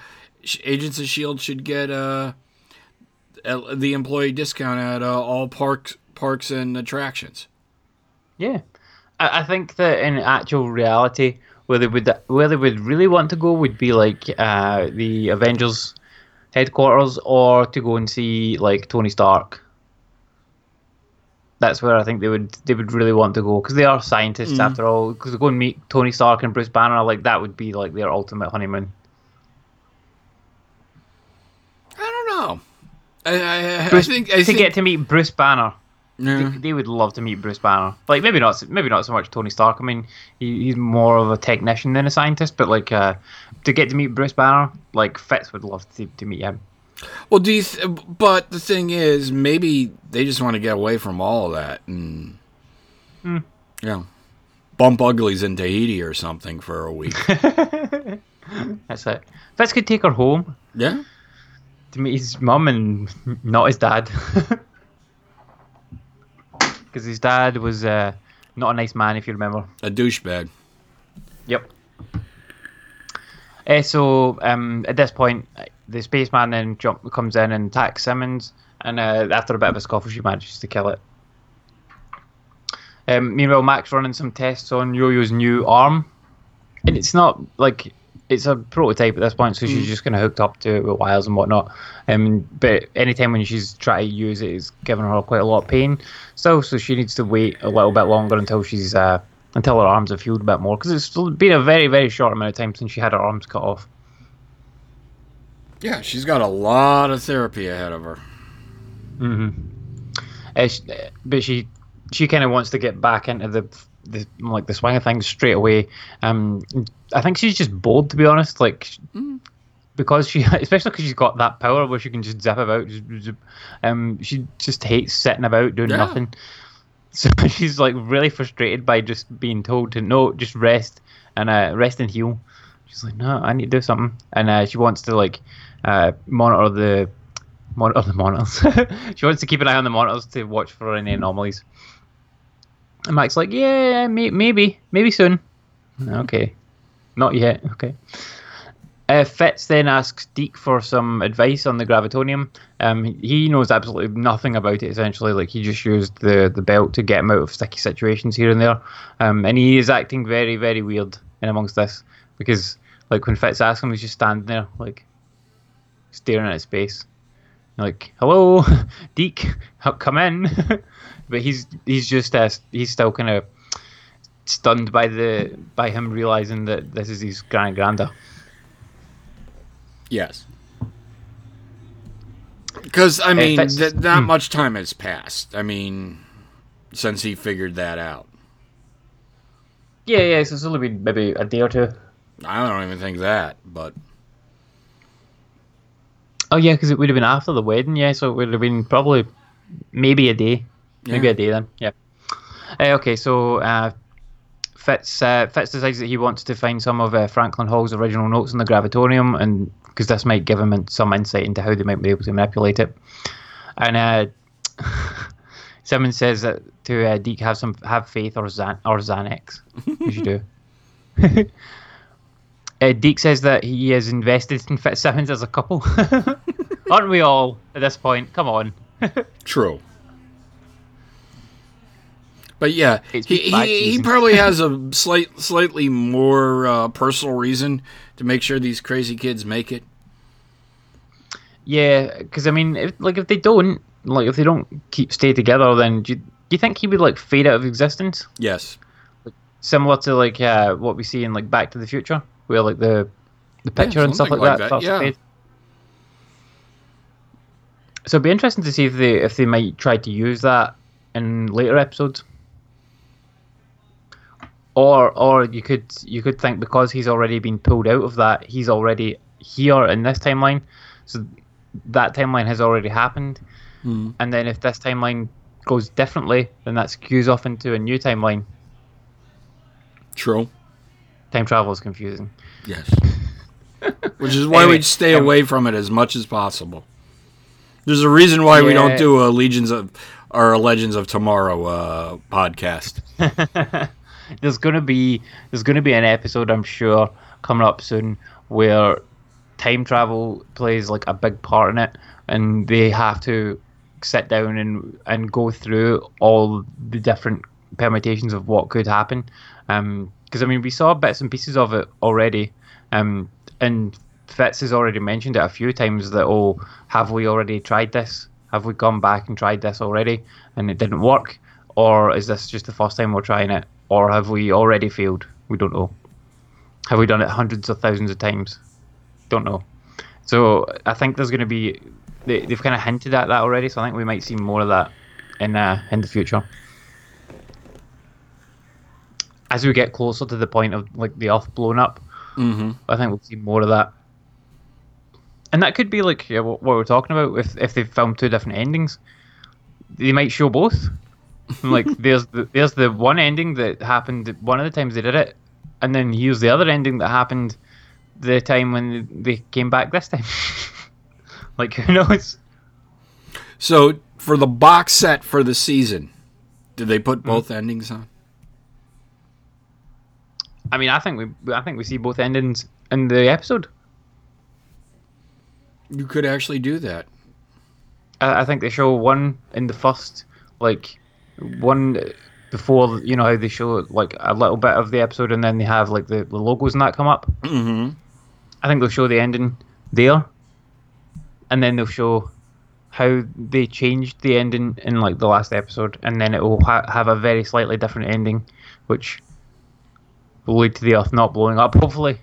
agents of S H I E L D should get a. Uh, the employee discount at uh, all parks parks and attractions. Yeah. I, I think that in actual reality, where they would where they would really want to go would be like uh, the Avengers headquarters, or to go and see like Tony Stark. That's where I think they would they would really want to go, because they are scientists mm-hmm. after all, because they go and meet Tony Stark and Bruce Banner, like that would be like their ultimate honeymoon. I don't know. I, I, I, Bruce, I think I to think... get to meet Bruce Banner. Yeah. They, they would love to meet Bruce Banner. Like maybe not, maybe not so much Tony Stark. I mean, he, he's more of a technician than a scientist. But like uh, to get to meet Bruce Banner, like Fitz would love to, to meet him. Well, do you th- but the thing is, maybe they just want to get away from all of that and mm. yeah, bump uglies in Tahiti or something for a week. That's it. Fitz could take her home. Yeah, to meet his mum and not his dad. Because his dad was uh, not a nice man, if you remember. A douchebag. Yep. Uh, so um, at this point, the spaceman then jump, comes in and attacks Simmons. And uh, after a bit of a scuffle, she manages to kill it. Um, meanwhile, Mac's running some tests on Yo-Yo's new arm. And it's not like... It's a prototype at this point, so she's just kind of hooked up to it with wires and whatnot. Um, but anytime when she's trying to use it, it's giving her quite a lot of pain still, so she needs to wait a little bit longer until she's uh, until her arms have healed a bit more, because it's been a very, very short amount of time since she had her arms cut off. Yeah, she's got a lot of therapy ahead of her. Mm-hmm. Uh, she, but she she kind of wants to get back into the... The, like the swing of things straight away. Um, I think she's just bored, to be honest. Like mm. because she, especially because she's got that power where she can just zip about. Just, zip, um, she just hates sitting about doing yeah. nothing. So she's like really frustrated by just being told to no, just rest and uh, rest and heal. She's like, no, I need to do something, and uh, she wants to like uh, monitor the monitor the monitors. She wants to keep an eye on the monitors to watch for any anomalies. And Mac's like, yeah, may- maybe, maybe soon. Okay, not yet. Okay. Uh, Fitz then asks Deke for some advice on the Gravitonium. Um, he knows absolutely nothing about it, essentially. Like, he just used the, the belt to get him out of sticky situations here and there. Um, and he is acting very, very weird in amongst this. Because, like, when Fitz asks him, he's just standing there, like, staring at space. Like, hello, Deke, come in. But he's he's just uh, he's still kind of stunned by the by him realizing that this is his grand granda. Yes, because I mean, uh, th- not hmm. much time has passed. I mean, since he figured that out. Yeah, yeah. So it's only been maybe a day or two. I don't even think that, but. Oh yeah, because it would have been after the wedding, yeah. So it would have been probably maybe a day, yeah. maybe a day then, yeah. Uh, okay, so uh, Fitz uh, Fitz decides that he wants to find some of uh, Franklin Hall's original notes on the Gravitonium, and because this might give him some insight into how they might be able to manipulate it. And uh, Simmons says that to uh, Deke, have some have faith or Xan- or Xanax, as you do. Uh, Deke says that he is invested in Fitz Simmons as a couple. Aren't we all at this point? Come on. True. But yeah, it's he he, he probably has a slight, slightly more uh, personal reason to make sure these crazy kids make it. Yeah, because I mean, if, like if they don't, like if they don't keep stay together, then do you, do you think he would like fade out of existence? Yes. Like, similar to like uh, what we see in like Back to the Future. Where like the the picture yeah, and stuff like, like that, that yeah. So it'd be interesting to see if they if they might try to use that in later episodes, or or you could you could think because he's already been pulled out of that, he's already here in this timeline, so that timeline has already happened, mm. and then if this timeline goes differently, then that skews off into a new timeline. True. Time travel is confusing. Yes. Which is why anyway, we stay um, away from it as much as possible. There's a reason why yeah. we don't do a Legions of or a Legends of Tomorrow uh, podcast. There's gonna be there's gonna be an episode, I'm sure, coming up soon where time travel plays like a big part in it, and they have to sit down and and go through all the different permutations of what could happen. Um Because, I mean, we saw bits and pieces of it already, um, and Fitz has already mentioned it a few times that, oh, have we already tried this? Have we gone back and tried this already and it didn't work? Or is this just the first time we're trying it? Or have we already failed? We don't know. Have we done it hundreds of thousands of times? Don't know. So I think there's going to be they, they've kind of hinted at that already, so I think we might see more of that in uh, in the future. As we get closer to the point of like the Earth blown up, mm-hmm. I think we'll see more of that. And that could be like yeah, what, what we're talking about. If if they film two different endings, they might show both. Like there's the, there's the one ending that happened one of the times they did it, and then here's the other ending that happened the time when they came back this time. Like who knows? So for the box set for the season, did they put both mm-hmm. endings on? I mean, I think we I think we see both endings in the episode. You could actually do that. I, I think they show one in the first, like one before, you know how they show like a little bit of the episode, and then they have like the, the logos and that come up. Mm-hmm. I think they'll show the ending there, and then they'll show how they changed the ending in like the last episode, and then it will ha- have a very slightly different ending, which will lead to the Earth not blowing up. Hopefully,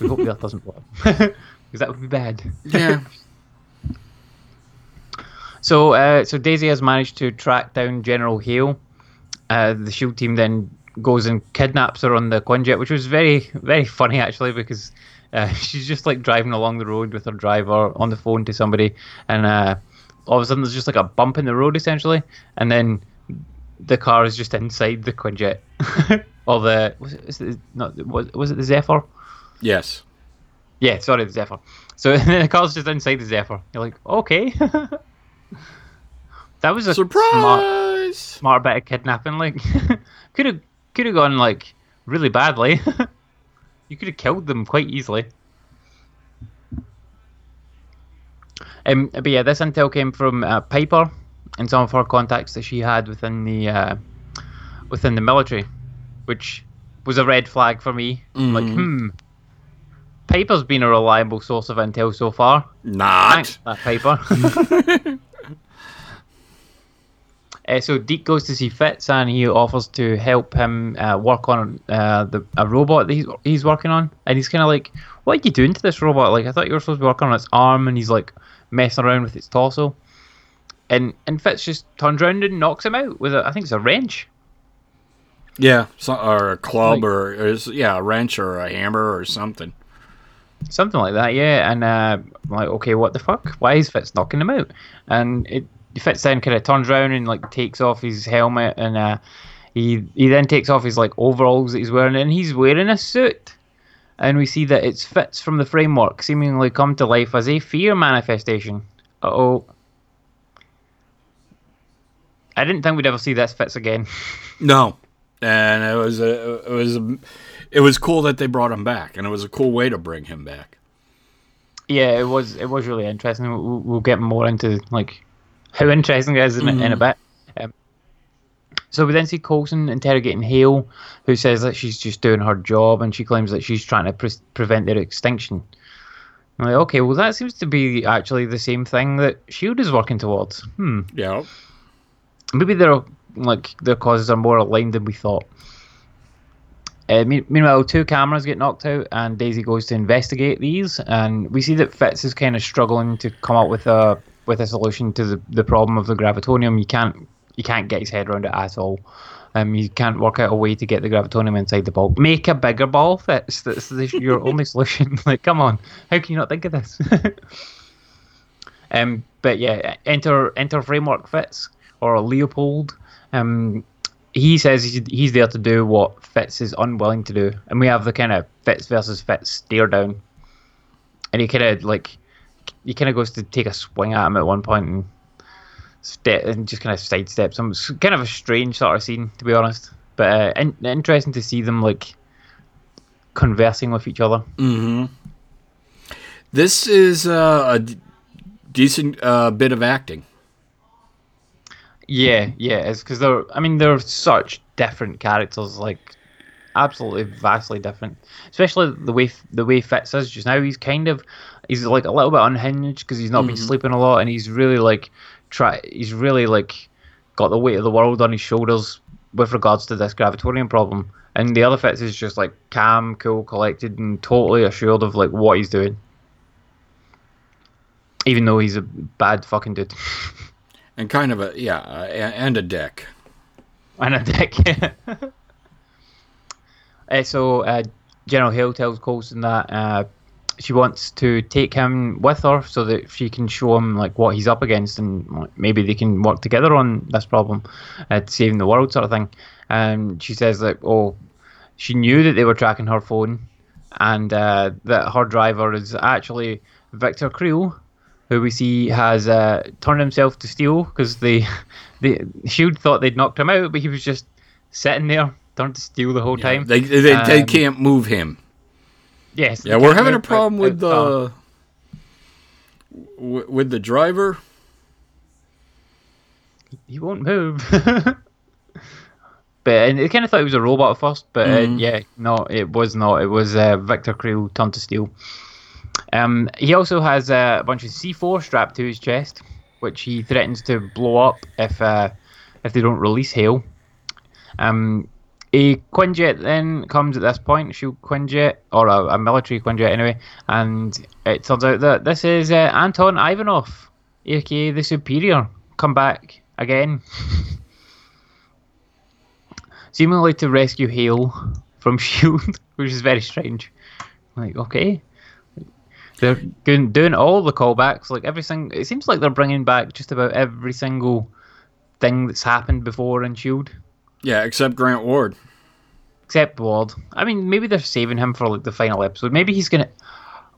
we hope the Earth doesn't blow up. Because that would be bad. Yeah. so, uh, so Daisy has managed to track down General Hale. Uh, the SHIELD team then goes and kidnaps her on the Quinjet, which was very, very funny actually, because uh, she's just like driving along the road with her driver on the phone to somebody, and uh, all of a sudden there's just like a bump in the road essentially, and then the car is just inside the Quinjet, or the was it, was it not was, was it the Zephyr? Yes. Yeah, sorry, the Zephyr. So the car's just inside the Zephyr. You're like, okay. That was a surprise. Smart, smart bit of kidnapping. Like, could have could have gone like really badly. You could have killed them quite easily. Um, but yeah, this intel came from uh, Piper and some of her contacts that she had within the uh, within the military, which was a red flag for me. Mm-hmm. Like, hmm. Piper's been a reliable source of intel so far. Nah. Thanks, that Piper. uh, so Deke goes to see Fitz, and he offers to help him uh, work on uh, the a robot that he's, he's working on. And he's kind of like, what are you doing to this robot? Like, I thought you were supposed to be working on its arm, and he's like messing around with its torso. And and Fitz just turns around and knocks him out with, a, I think it's a wrench. Yeah, so, or a club, like, or, or yeah, a wrench or a hammer or something. Something like that, yeah. And uh, I'm like, okay, what the fuck? Why is Fitz knocking him out? And it Fitz then kind of turns around and like takes off his helmet, and uh, he he then takes off his like overalls that he's wearing, and he's wearing a suit. And we see that it's Fitz from the framework, seemingly come to life as a fear manifestation. Uh oh. I didn't think we'd ever see this Fitz again. No, and it was a it was. A... It was cool that they brought him back, and it was a cool way to bring him back. Yeah, it was. It was really interesting. We'll, we'll get more into like how interesting it is in, mm-hmm. in a bit. Um, so we then see Coulson interrogating Hale, who says that she's just doing her job, and she claims that she's trying to pre- prevent their extinction. I'm like, okay, well that seems to be actually the same thing that SHIELD is working towards. Hmm. Yeah. Maybe their like their causes are more aligned than we thought. Uh, meanwhile, two cameras get knocked out, and Daisy goes to investigate these, and we see that Fitz is kind of struggling to come up with a with a solution to the, the problem of the Gravitonium. You can't you can't get his head around it at all. Um, you can't work out a way to get the Gravitonium inside the ball. Make a bigger ball, Fitz. That's your only solution. Like, come on, how can you not think of this? um, but yeah, enter enter framework Fitz or Leopold. Um. He says he's there to do what Fitz is unwilling to do. And we have the kind of Fitz versus Fitz stare down. And he kind of like, he kind of goes to take a swing at him at one point and, ste- and just kind of sidesteps him. It's kind of a strange sort of scene, to be honest. But uh, in- interesting to see them like conversing with each other. Mm-hmm. This is uh, a d- decent uh, bit of acting. Yeah, yeah, it's because they're, I mean, they're such different characters, like, absolutely vastly different. Especially the way the way Fitz is just now, he's kind of, he's, like, a little bit unhinged because he's not mm-hmm. been sleeping a lot, and he's really, like, try, he's really, like, got the weight of the world on his shoulders with regards to this Gravitonium problem. And the other Fitz is just, like, calm, cool, collected, and totally assured of, like, what he's doing. Even though he's a bad fucking dude. And kind of a, yeah, uh, and a dick. And a dick, yeah. uh, so uh, General Hill tells Coulson that uh, she wants to take him with her so that she can show him like what he's up against and like, maybe they can work together on this problem, uh, saving the world sort of thing. And she says like, oh, she knew that they were tracking her phone and uh, that her driver is actually Victor Creel, who we see has uh, turned himself to steel because the S H I E L D thought they'd knocked him out, but he was just sitting there, turned to steel the whole yeah, time. They they, um, they can't move him. Yes. Yeah, we're having a problem out, with the uh, w- with the driver. He won't move. But and they kind of thought he was a robot at first, but mm. uh, yeah, no, it was not. It was uh, Victor Creel turned to steel. Um, he also has uh, a bunch of C four strapped to his chest, which he threatens to blow up if uh, if they don't release Hale. Um, a Quinjet then comes at this point, a S H I E L D Quinjet, or a, a military Quinjet anyway, and it turns out that this is uh, Anton Ivanov, aka the Superior, come back again. Seemingly to rescue Hale from S H I E L D, which is very strange. Like, okay. They're doing, doing all the callbacks, like every single. It seems like they're bringing back just about every single thing that's happened before in S H I E L D. Yeah, except Grant Ward. Except Ward. I mean, maybe they're saving him for like the final episode. Maybe he's gonna.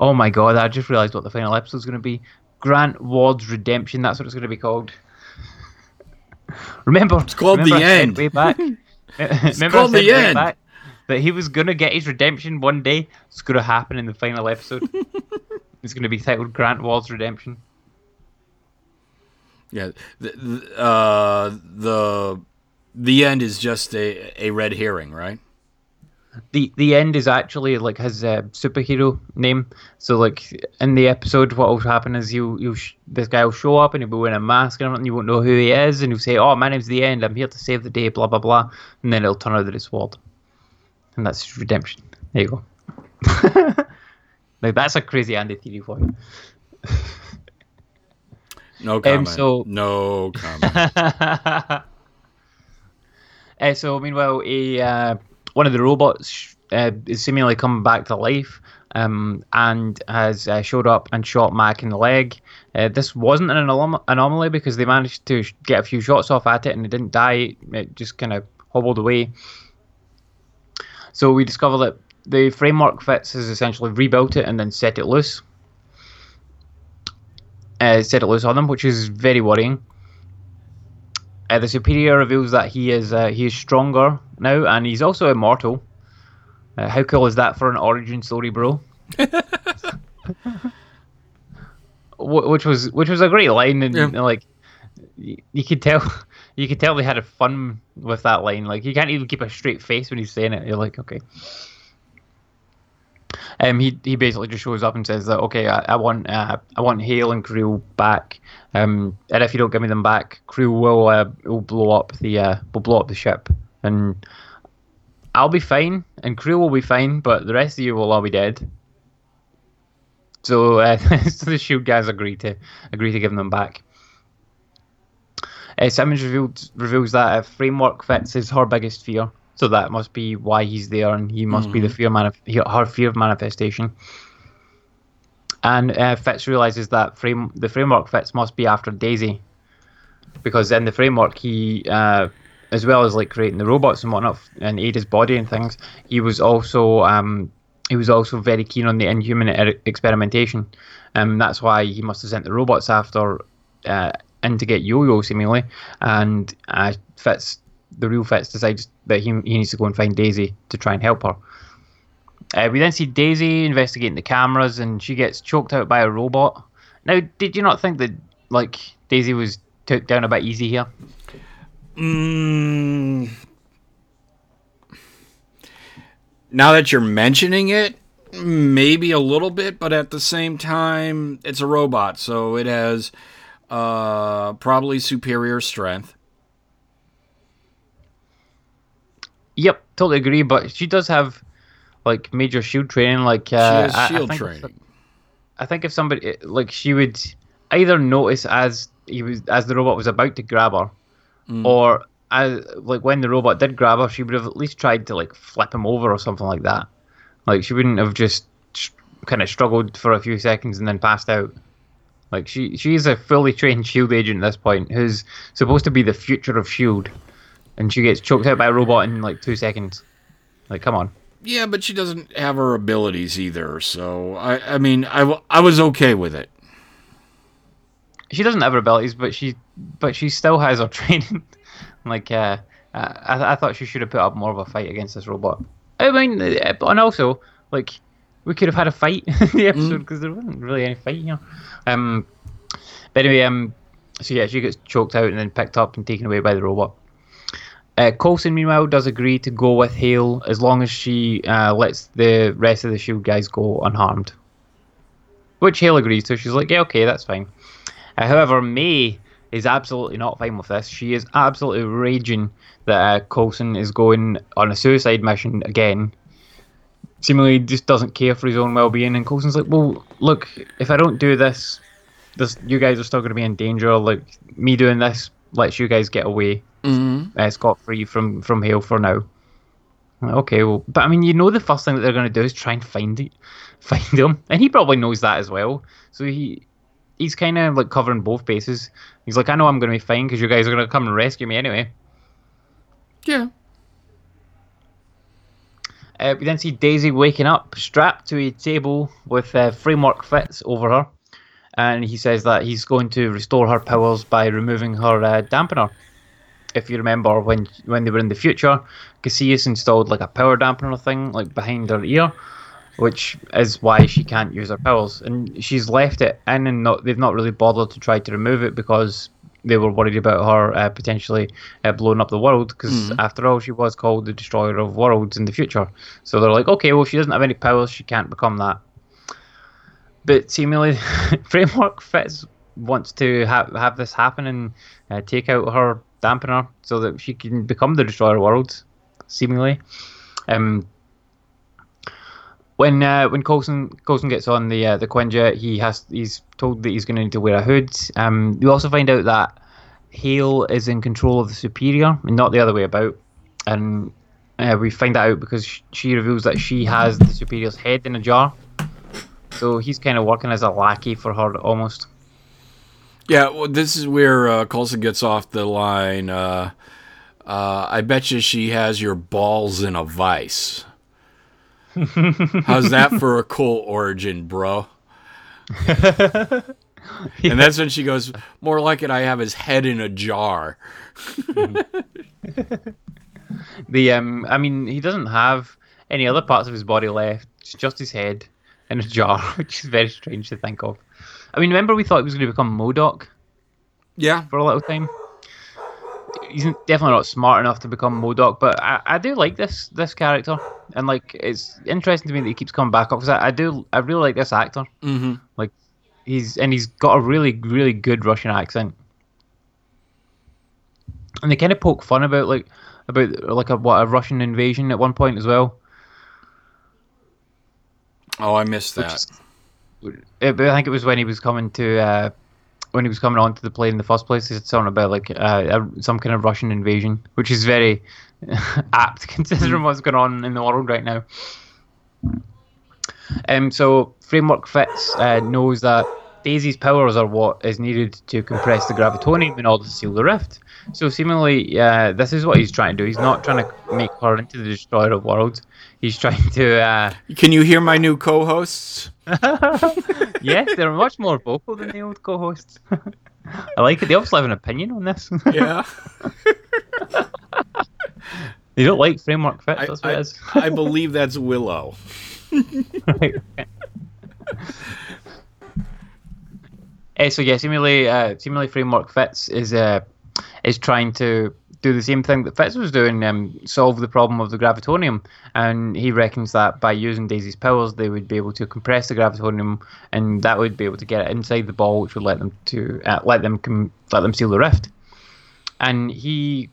Oh my god! I just realized what the final episode's gonna be. Grant Ward's redemption. That's what it's gonna be called. Remember, it's called remember the I end. Way back. It's remember called I the end. Back that he was gonna get his redemption one day. It's gonna happen in the final episode. It's going to be titled Grant Ward's Redemption. Yeah, the uh, the the end is just a, a red herring, right? The the end is actually like his uh, superhero name. So like in the episode, what will happen is you you sh- this guy will show up and he'll be wearing a mask and you won't know who he is, and he'll say, "Oh, my name's the End. I'm here to save the day." Blah blah blah, and then it'll turn out that it's Ward, and that's his redemption. There you go. Now, that's a crazy Andy theory for you. No comment. Um, so... No comment. uh, so, meanwhile, a, uh, one of the robots uh, is seemingly coming back to life um, and has uh, showed up and shot Mac in the leg. Uh, this wasn't an anom- anomaly because they managed to sh- get a few shots off at it and it didn't die. It just kind of hobbled away. So we discover that the framework Fitz has essentially rebuilt it and then set it loose. Uh, set it loose on them, which is very worrying. Uh, the Superior reveals that he is uh, he is stronger now, and he's also immortal. Uh, how cool is that for an origin story, bro? which was which was a great line, and yeah. like you, you could tell you could tell they had fun with that line. Like you can't even keep a straight face when he's saying it. You're like, okay. Um, he he basically just shows up and says that okay, I, I want uh, I want Hale and Creel back, um, and if you don't give me them back, Creel will uh, will blow up the uh, will blow up the ship, and I'll be fine, and Creel will be fine, but the rest of you will all be dead. So, uh, so the S H I E L D guys agree to agree to give them back. Uh, Simmons revealed, reveals that a framework Fitz is her biggest fear. So that must be why he's there, and he must mm-hmm. be the fear manif- her fear of manifestation. And uh, Fitz realizes that frame the framework Fitz must be after Daisy, because in the framework he, uh, as well as like creating the robots and whatnot and Ada's body and things, he was also um, he was also very keen on the inhuman er- experimentation, and um, that's why he must have sent the robots after uh, in to get Yoyo seemingly, and uh, Fitz. The real Fitz decides that he he needs to go and find Daisy to try and help her. Uh, we then see Daisy investigating the cameras, and she gets choked out by a robot. Now, did you not think that like Daisy was took down a bit easy here? Mm. Now that you're mentioning it, maybe a little bit, but at the same time, it's a robot, so it has uh, probably superior strength. Yep, totally agree, but she does have like major S H I E L D training. Like, uh, she has S H I E L D I, I training. If, I think if somebody, like, she would, either notice as he was as the robot was about to grab her, mm. or as like when the robot did grab her, she would have at least tried to like flip him over or something like that. Like she wouldn't have just sh- kind of struggled for a few seconds and then passed out. Like she she's a fully trained S H I E L D agent at this point, who's supposed to be the future of S H I E L D, and she gets choked out by a robot in like two seconds. Like, come on. Yeah, but she doesn't have her abilities either, so I, I mean, I, w- I was okay with it. She doesn't have her abilities, but she but she still has her training. Like, uh, I, I thought she should have put up more of a fight against this robot. I mean, and also, like, we could have had a fight in the episode because mm. there wasn't really any fight, you know. Um, but anyway, um, so yeah, she gets choked out and then picked up and taken away by the robot. Uh, Coulson, meanwhile, does agree to go with Hale as long as she uh, lets the rest of the S H I E L D guys go unharmed. Which Hale agrees to. She's like, yeah, okay, that's fine. Uh, however, May is absolutely not fine with this. She is absolutely raging that uh, Coulson is going on a suicide mission again. Seemingly just doesn't care for his own well-being. And Coulson's like, well, look, if I don't do this, this you guys are still going to be in danger. Like, me doing this lets you guys get away. Mm-hmm. Uh, scot-free from, from Hale for now. Okay, well, but I mean, you know the first thing that they're going to do is try and find it, find him, and he probably knows that as well, so he he's kind of like covering both bases. He's like, I know I'm going to be fine because you guys are going to come and rescue me anyway. Yeah. Uh, we then see Daisy waking up, strapped to a table with uh, framework Fitz over her, and he says that he's going to restore her powers by removing her uh, dampener. If you remember, when when they were in the future, Cassius installed like a power dampener thing like behind her ear, which is why she can't use her powers. And she's left it in, and not, they've not really bothered to try to remove it because they were worried about her uh, potentially uh, blowing up the world. Because mm. after all, she was called the Destroyer of Worlds in the future. So they're like, okay, well, if she doesn't have any powers, she can't become that. But seemingly, Framework Fitz wants to ha- have this happen and uh, take out her dampener so that she can become the Destroyer of Worlds, seemingly. Um, when uh, when Coulson Coulson gets on the uh, the Quinjet, he has he's told that he's going to need to wear a hood. Um, we also find out that Hale is in control of the Superior and not the other way about, and uh, we find that out because she reveals that she has the Superior's head in a jar, so he's kind of working as a lackey for her almost. Yeah, well, this is where uh, Coulson gets off the line. Uh, uh, I bet you she has your balls in a vice. How's that for a cool origin, bro? Yeah. And that's when she goes, more like it, I have his head in a jar. the, um, I mean, he doesn't have any other parts of his body left. It's just his head in a jar, which is very strange to think of. I mean, remember we thought he was going to become MODOK? Yeah. For a little time. He's definitely not smart enough to become MODOK, but I, I do like this this character. And, like, it's interesting to me that he keeps coming back up, because I, I do, I really like this actor. Mm-hmm. Like, he's, and he's got a really, really good Russian accent. And they kind of poke fun about, like, about, like, a, what, a Russian invasion at one point as well. Oh, I missed that. Which is, I think it was when he was coming to, uh, when he was coming onto the plane in the first place. He said something about like uh, some kind of Russian invasion, which is very apt considering what's going on in the world right now. Um, so Framework Fitz uh, knows that Daisy's powers are what is needed to compress the Gravitonium in order to seal the rift. So seemingly, uh, this is what he's trying to do. He's not trying to make her into the Destroyer of Worlds. He's trying to... Uh... Can you hear my new co-hosts? Yes, they're much more vocal than the old co-hosts. I like it. They obviously have an opinion on this. Yeah. They don't like Framework Fitz, I, that's what I, it is. I believe that's Willow. Right. Uh, so yeah, seemingly, uh, seemingly Framework Fitz is uh, is trying to do the same thing that Fitz was doing, um, solve the problem of the Gravitonium, and he reckons that by using Daisy's powers, they would be able to compress the Gravitonium, and that would be able to get it inside the ball, which would let them to uh, let them com- let them seal the rift. And he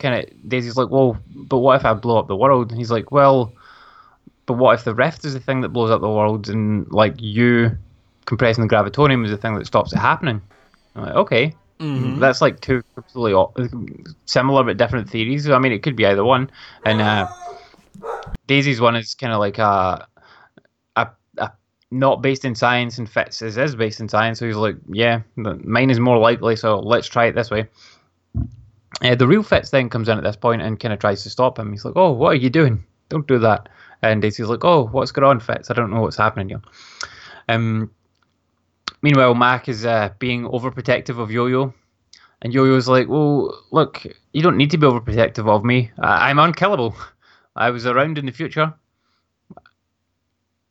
kind of Daisy's like, well, but what if I blow up the world? And he's like, well, but what if the rift is the thing that blows up the world, and like you compressing the Gravitonium is the thing that stops it happening. I'm like, okay. Mm-hmm. That's like two completely similar but different theories. I mean, it could be either one. And uh, Daisy's one is kind of like a, a, a not based in science, and Fitz is, is based in science. So he's like, yeah, mine is more likely, so let's try it this way. Uh, the real Fitz then comes in at this point and kind of tries to stop him. He's like, oh, what are you doing? Don't do that. And Daisy's like, oh, what's going on, Fitz? I don't know what's happening here. Um, Meanwhile, Mac is uh, being overprotective of Yoyo, and Yoyo's like, well, look, you don't need to be overprotective of me. I- I'm unkillable. I was around in the future.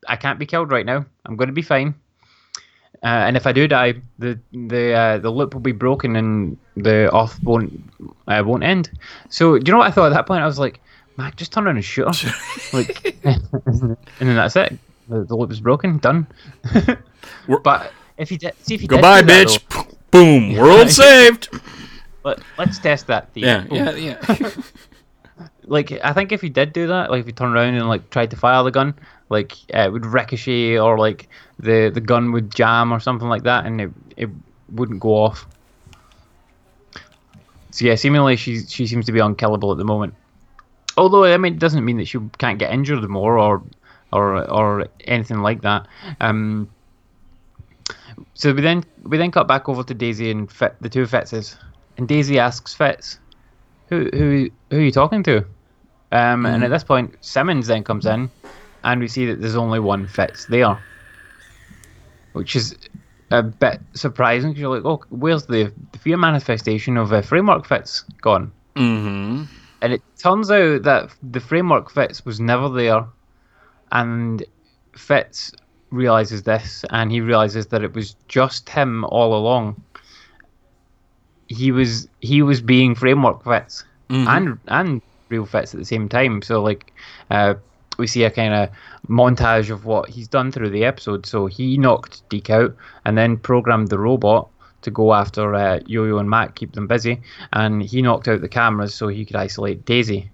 I can't be killed right now. I'm going to be fine. Uh, and if I do die, the the uh, the loop will be broken and the off won't, uh, won't end. So, do you know what I thought at that point? I was like, Mac, just turn around and shoot her. like, and then that's it. The, the loop is broken. Done. but... If you de- see if you Goodbye, bitch. That, boom. World saved. But let's test that theory. Yeah, boom. yeah, yeah. like, I think if you did do that, like if you turn around and like tried to fire the gun, like uh, it would ricochet or like the, the gun would jam or something like that, and it it wouldn't go off. So yeah, seemingly she she seems to be unkillable at the moment. Although I mean, it doesn't mean that she can't get injured more or or or anything like that. Um. So we then we then cut back over to Daisy and Fit, the two Fitzes, and Daisy asks Fitz, "Who who who are you talking to?" Um, mm-hmm. And at this point, Simmons then comes in, and we see that there's only one Fitz there, which is a bit surprising because you're like, "Oh, where's the, the fear manifestation of a framework Fitz gone?" Mm-hmm. And it turns out that the framework Fitz was never there, and Fitz realizes this, and he realizes that it was just him all along. He was he was being framework Fitz mm-hmm. and and real Fitz at the same time. So like, uh, we see a kind of montage of what he's done through the episode. So he knocked Deke out, and then programmed the robot to go after uh, Yoyo and Mac, keep them busy, and he knocked out the cameras so he could isolate Daisy.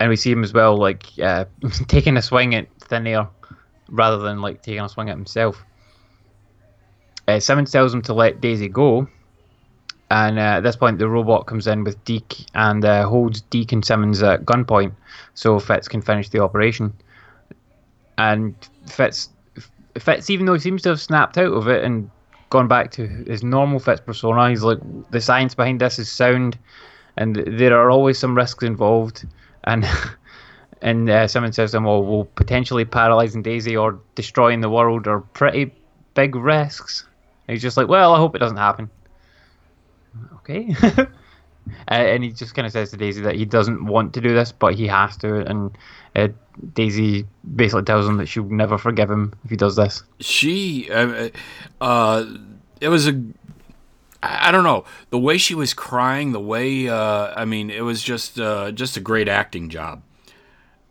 And we see him as well, like uh, taking a swing at thin air, rather than like taking a swing at himself. Uh, Simmons tells him to let Daisy go, and uh, at this point the robot comes in with Deke and uh, holds Deke and Simmons at gunpoint so Fitz can finish the operation. And Fitz, Fitz, even though he seems to have snapped out of it and gone back to his normal Fitz persona, he's like, the science behind this is sound, and there are always some risks involved, and... And uh, someone says to him, well, we'll potentially paralysing Daisy or destroying the world are pretty big risks. And he's just like, well, I hope it doesn't happen. Okay. uh, and he just kind of says to Daisy that he doesn't want to do this, but he has to. And uh, Daisy basically tells him that she'll never forgive him if he does this. She, uh, uh, it was a, I don't know, the way she was crying, the way, uh, I mean, it was just uh, just a great acting job.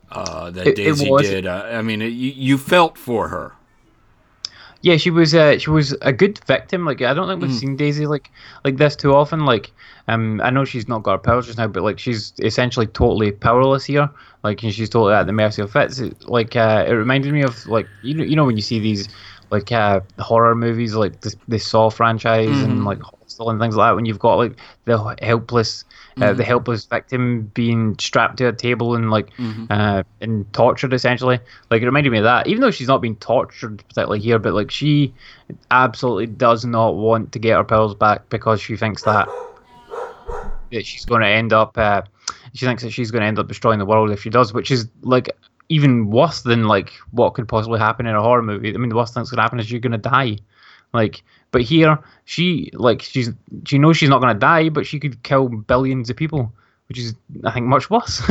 Uh, that it, Daisy it did. Uh, I mean, it, you, you felt for her. Yeah, she was. Uh, she was a good victim. Like, I don't think we've mm. seen Daisy like like this too often. Like, um, I know she's not got her powers just now, but like she's essentially totally powerless here. Like, and she's totally at the mercy of Fitz. It, like, uh, it reminded me of like you know, you know when you see these like uh, horror movies, like the, the Saw franchise mm. and like Hostel and things like that. When you've got like the helpless. Uh, the helpless victim being strapped to a table and like mm-hmm. uh, and tortured essentially. Like, it reminded me of that. Even though she's not being tortured particularly here, but like she absolutely does not want to get her powers back because she thinks that that she's going to end up. Uh, she thinks that she's going to end up destroying the world if she does, which is like even worse than like what could possibly happen in a horror movie. I mean, the worst thing that's going to happen is you're going to die. Like, but here she like she's she knows she's not going to die, but she could kill billions of people, which is I think much worse.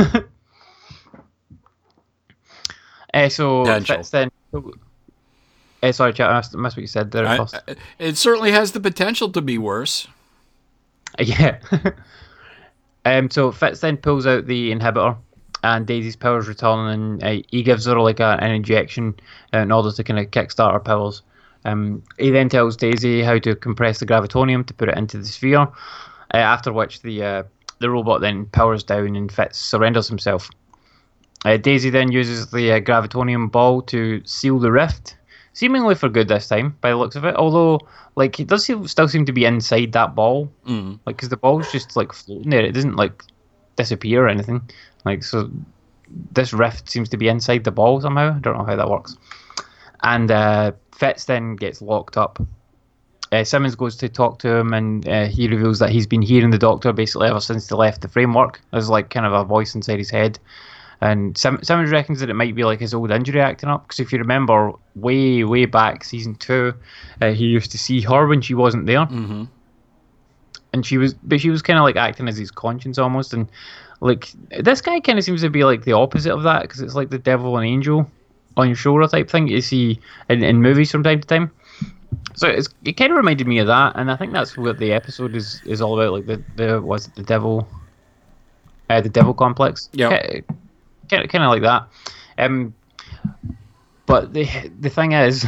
uh, so Fitz then, uh, sorry, Chad, I missed what you said there. I, first. I, it certainly has the potential to be worse. Uh, yeah. um. So Fitz then pulls out the inhibitor, and Daisy's powers return, and uh, he gives her like a, an injection uh, in order to kind of kickstart her powers. Um, he then tells Daisy how to compress the Gravitonium to put it into the sphere, uh, after which the uh, the robot then powers down and Fitz surrenders himself. Uh, Daisy then uses the uh, Gravitonium ball to seal the rift seemingly for good this time by the looks of it. Although, like, it does seem, still seem to be inside that ball, mm. like, because the ball's just like floating there. It doesn't like disappear or anything. Like, so this rift seems to be inside the ball somehow. I don't know how that works. And uh, Fitz then gets locked up. Uh, Simmons goes to talk to him, and uh, he reveals that he's been hearing the Doctor basically ever since they left the framework. There's like kind of a voice inside his head. And Sim- Simmons reckons that it might be like his old injury acting up, because if you remember way, way back, season two, uh, he used to see her when she wasn't there. Mm-hmm. And she was, but she was kind of like acting as his conscience almost. And like this guy kind of seems to be like the opposite of that, because it's like the devil and angel on your shoulder type thing you see in, in movies from time to time. So it's, it kind of reminded me of that, and I think that's what the episode is, is all about. Like the the was it the devil, uh, the devil complex. Yeah, kind of, kind of like that. Um, but the the thing is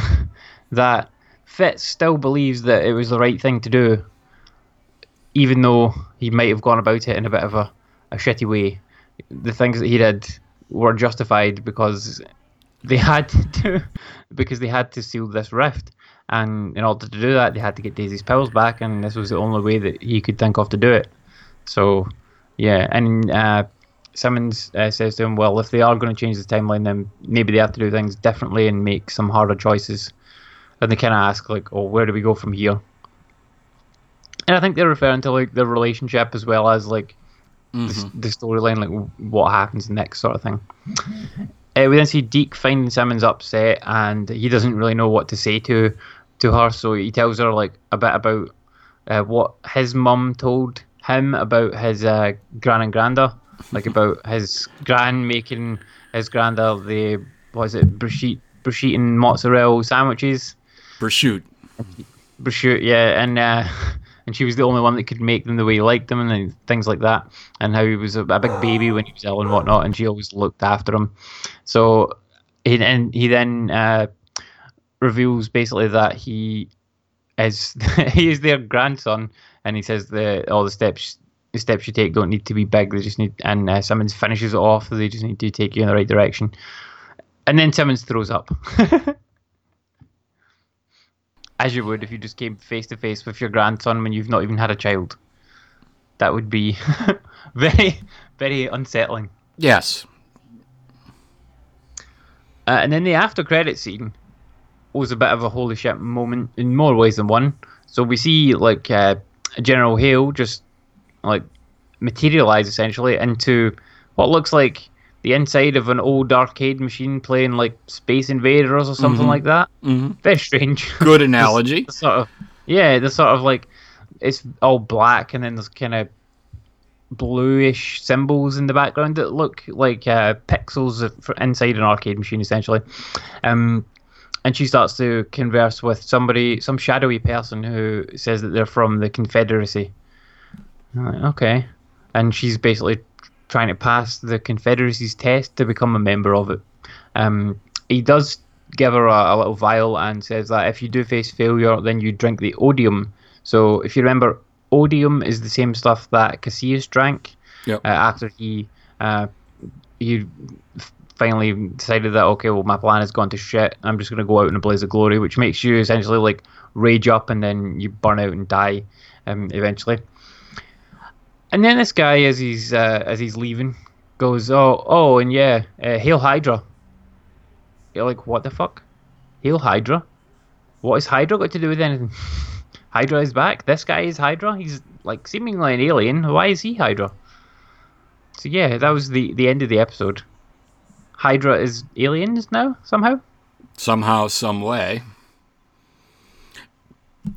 that Fitz still believes that it was the right thing to do, even though he might have gone about it in a bit of a, a shitty way. The things that he did were justified because they had to do, because they had to seal this rift. And in order to do that, they had to get Daisy's powers back, and this was the only way that he could think of to do it. So, yeah. And uh, Simmons uh, says to him, well, if they are going to change the timeline, then maybe they have to do things differently and make some harder choices. And they kind of ask, like, oh, where do we go from here? And I think they're referring to, like, their relationship as well as, like, mm-hmm. the, the storyline, like, what happens next sort of thing. Uh, we then see Deke finding Simmons upset, and he doesn't really know what to say to to her, so he tells her like a bit about uh, what his mum told him about his uh, gran and granda, like about his gran making his granda the what is it bruschetta bruschetta and mozzarella sandwiches, bruschetta, bruschetta, yeah, and uh, and she was the only one that could make them the way he liked them, and things like that, and how he was a, a big baby when he was ill and whatnot, and she always looked after him. So he and he then. Uh, reveals basically that he is he is their grandson, and he says that all the steps the steps you take don't need to be big, they just need, and uh, Simmons finishes it off, they just need to take you in the right direction. And then Simmons throws up as you would if you just came face to face with your grandson when you've not even had a child. That would be very, very unsettling. Yes. Uh, and then the after credit scene was a bit of a holy shit moment in more ways than one. So we see like uh, General Hale just like materialize essentially into what looks like the inside of an old arcade machine playing like Space Invaders or something mm-hmm. like that. Mm-hmm. Very strange. Good analogy. the, the sort of, yeah, the sort of like it's all black and then there's kind of bluish symbols in the background that look like uh, pixels for inside an arcade machine essentially. Um. And she starts to converse with somebody, some shadowy person who says that they're from the Confederacy. I'm like, okay. And she's basically trying to pass the Confederacy's test to become a member of it. Um, he does give her a, a little vial and says that if you do face failure, then you drink the odium. So if you remember, odium is the same stuff that Cassius drank yep. uh, after he... Uh, he finally decided that, okay, well, my plan has gone to shit. I'm just going to go out in a blaze of glory, which makes you essentially, like, rage up and then you burn out and die um, eventually. And then this guy, as he's uh, as he's leaving, goes, oh, oh, and yeah, uh, Hail Hydra. You're like, what the fuck? Hail Hydra? What has Hydra got to do with anything? Hydra is back. This guy is Hydra. He's, like, seemingly an alien. Why is he Hydra? So, yeah, that was the, the end of the episode. Hydra is aliens now, somehow? Somehow, some way.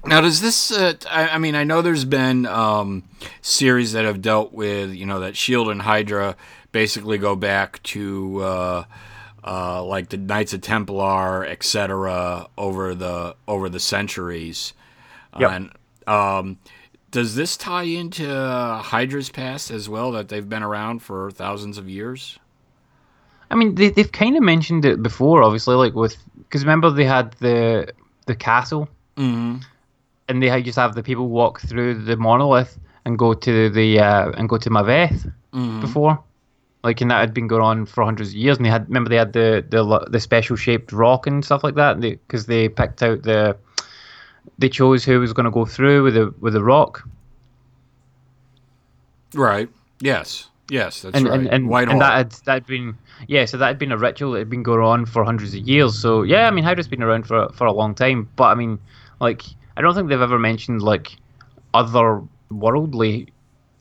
Now, does this... Uh, I, I mean, I know there's been um, series that have dealt with, you know, that S H I E L D and Hydra basically go back to, uh, uh, like, the Knights of Templar, et cetera, over the over the centuries. Yep. And, um, does this tie into Hydra's past as well, that they've been around for thousands of years? I mean, they, they've kind of mentioned it before, obviously, like with... Because remember they had the the castle, mm-hmm. and they just have the people walk through the monolith and go to the uh, and go to Maveth mm-hmm. before. Like, and that had been going on for hundreds of years. And they had, remember, they had the the, the special shaped rock and stuff like that. Because they, they picked out the, they chose who was going to go through with the with the rock. Right. Yes. Yes. That's and, right. And, and, White and that had that had been yeah. So that had been a ritual that had been going on for hundreds of years. So yeah, I mean, Hydra's been around for for a long time. But I mean, like, I don't think they've ever mentioned like otherworldly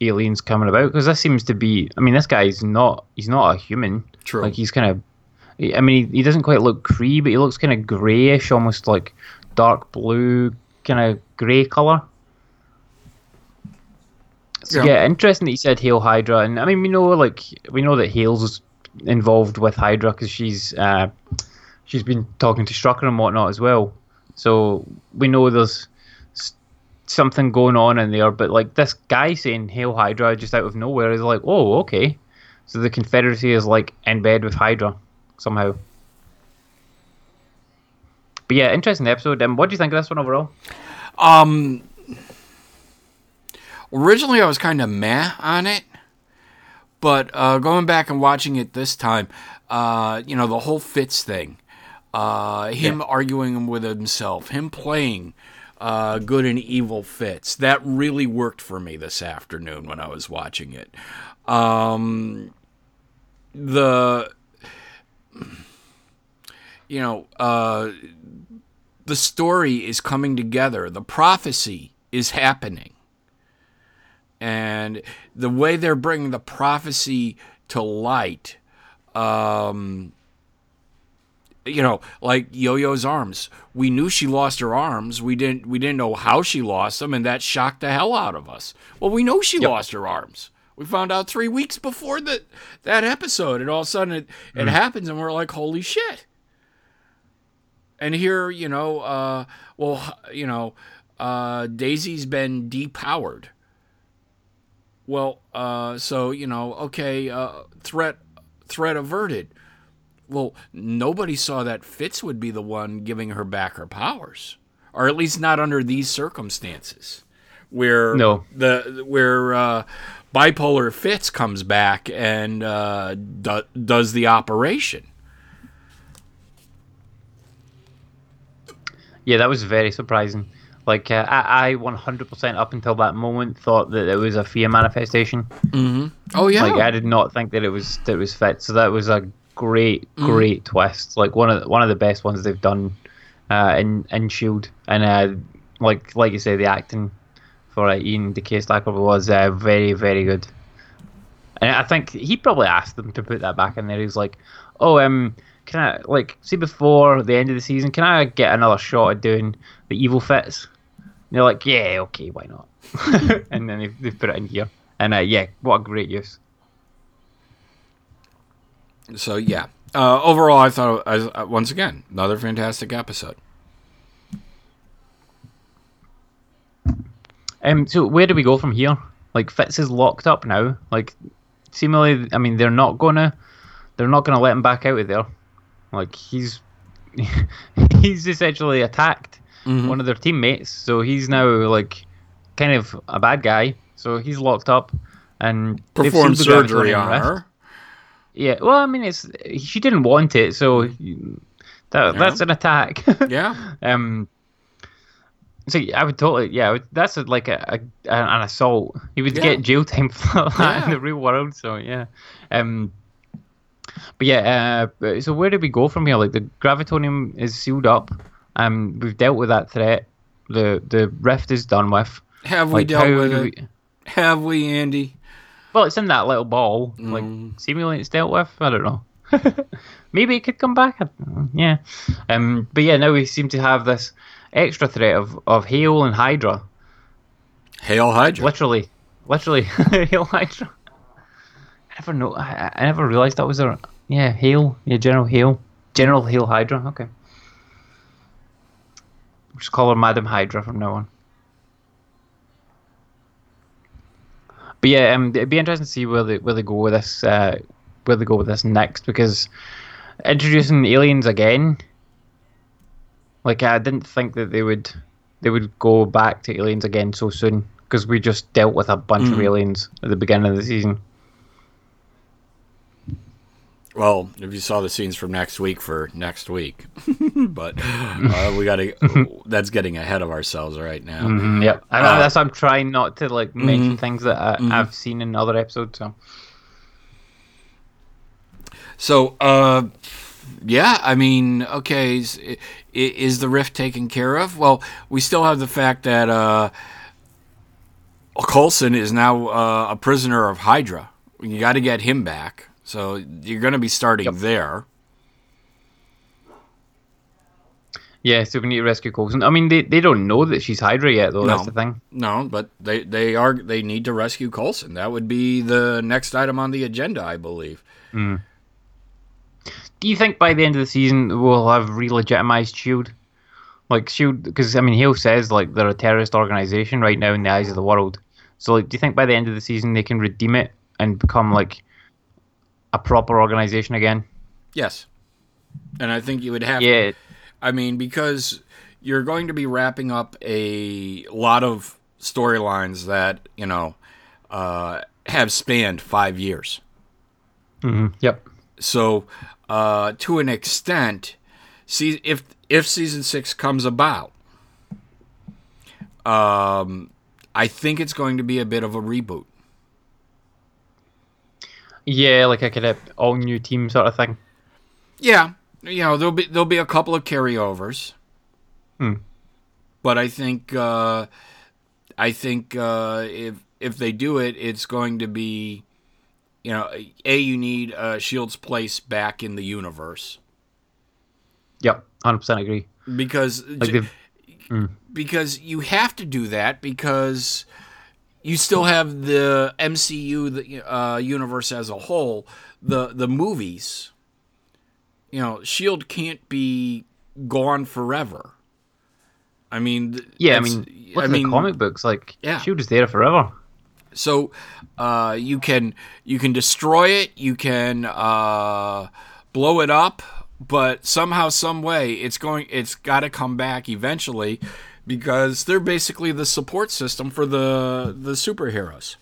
aliens coming about, because this seems to be, I mean, this guy's not, he's not a human. True. Like, he's kind of, I mean, he, he doesn't quite look Kree, but he looks kind of greyish, almost like dark blue, kind of grey colour. So yeah. yeah, interesting that he said Hail Hydra, and I mean, we know, like, we know that Hail's involved with Hydra, because she's, uh, she's been talking to Strucker and whatnot as well, so we know there's something going on in there. But like, this guy saying Hail Hydra just out of nowhere is like, oh, okay, so the Confederacy is like in bed with Hydra somehow. But yeah, interesting episode. And um, what do you think of this one overall? Um originally I was kind of meh on it, but uh going back and watching it this time, uh you know, the whole Fitz thing, uh him yeah. arguing with himself, him playing Uh, good and evil Fitz. That really worked for me this afternoon when I was watching it. Um, the, you know, uh, the story is coming together. The prophecy is happening. And the way they're bringing the prophecy to light, um... you know, like Yo-Yo's arms. We knew she lost her arms. We didn't we didn't know how she lost them, and that shocked the hell out of us. Well, we know she yep. lost her arms. We found out three weeks before the, that episode, and all of a sudden it, mm. it happens, and we're like, holy shit. And here, you know, uh, well, you know, uh, Daisy's been depowered. Well, uh, so, you know, okay, uh, threat threat averted. Well, nobody saw that Fitz would be the one giving her back her powers, or at least not under these circumstances, where no. the where uh, bipolar Fitz comes back and uh, do, does the operation. Yeah, that was very surprising. Like, uh, I, I one hundred percent up until that moment thought that it was a fear manifestation. Mm-hmm. Oh yeah, like I did not think that it was that it was Fitz. So that was a Great, great mm. twist! Like one of the, one of the best ones they've done uh, in in S H I E L D and uh, like like you say, the acting for uh, Ian DeKay Stacker was uh, very, very good. And I think he probably asked them to put that back in there. He was like, "Oh, um, can I like see before the end of the season? Can I get another shot at doing the evil Fitz?" And they're like, "Yeah, okay, why not?" And then they they put it in here. And uh, yeah, what a great use. So yeah, uh, overall, I thought uh, once again another fantastic episode. Um, so where do we go from here? Like, Fitz is locked up now. Like, seemingly, I mean, they're not gonna, they're not gonna let him back out of there. Like, he's, he's essentially attacked mm-hmm. one of their teammates. So he's now like kind of a bad guy. So he's locked up and performed surgery on her. Yeah, well, I mean, it's she didn't want it, so that, yeah. that's an attack. yeah. Um. So I would totally, yeah, I would, that's a, like a, a an assault. He would yeah. get jail time for that yeah. in the real world. So yeah. Um. But yeah, uh, so where do we go from here? Like, the Gravitonium is sealed up. Um, we've dealt with that threat. The the rift is done with. Have we like, dealt with it? We... Have we, Andy? Well, it's in that little ball. Like, mm. seemingly it's dealt with. I don't know. Maybe it could come back. I don't know. Yeah. Um, but yeah, now we seem to have this extra threat of, of Hail and Hydra. Hail Hydra. Literally. Literally. Hail Hydra. I never know. I, I never realised that was a... Yeah, Hail. Yeah, General Hail. General Hail Hydra. Okay. We'll just call her Madam Hydra from now on. But yeah, um, it'd be interesting to see where they where they go with this, uh, where they go with this next, because introducing aliens again, like, I didn't think that they would they would go back to aliens again so soon, because we just dealt with a bunch mm. of aliens at the beginning of the season. Well, if you saw the scenes from next week for next week, but uh, we gotta. That's getting ahead of ourselves right now. Mm-hmm, yep, I know uh, that's. I'm trying not to like mention mm-hmm, things that I, mm-hmm. I've seen in other episodes. So, so uh, yeah, I mean, okay, is, is the rift taken care of? Well, we still have the fact that uh, Coulson is now uh, a prisoner of Hydra. You got to get him back. So you're going to be starting yep. there. Yeah, so we need to rescue Coulson. I mean, they, they don't know that she's Hydra yet, though. No, that's the thing. No, but they they are they need to rescue Coulson. That would be the next item on the agenda, I believe. Mm. Do you think by the end of the season we'll have re-legitimized S H I E L D? Like S H I E L D, because I mean, Hale says like they're a terrorist organization right now in the eyes of the world. So, like, do you think by the end of the season they can redeem it and become like a proper organization again? Yes. And I think you would have yeah. to. I mean, because you're going to be wrapping up a lot of storylines that, you know, uh, have spanned five years. Mm-hmm. Yep. So, uh, to an extent, see, if if season six comes about, um, I think it's going to be a bit of a reboot. Yeah, like like an all new team sort of thing. Yeah, you know, there'll be there'll be a couple of carryovers, hmm. but I think uh, I think uh, if if they do it, it's going to be, you know, a you need uh, S H I E L D's place back in the universe. Yep, one hundred percent agree. Because like j- mm. because you have to do that because. You still have the M C U, the uh, universe as a whole, the the movies. You know, S H I E L D can't be gone forever. I mean, yeah, I mean, look I at mean, the comic books, like yeah. S H I E L D is there forever. So uh, you can you can destroy it, you can uh, blow it up, but somehow, some way, it's going. It's got to come back eventually. Because they're basically the support system for the the superheroes.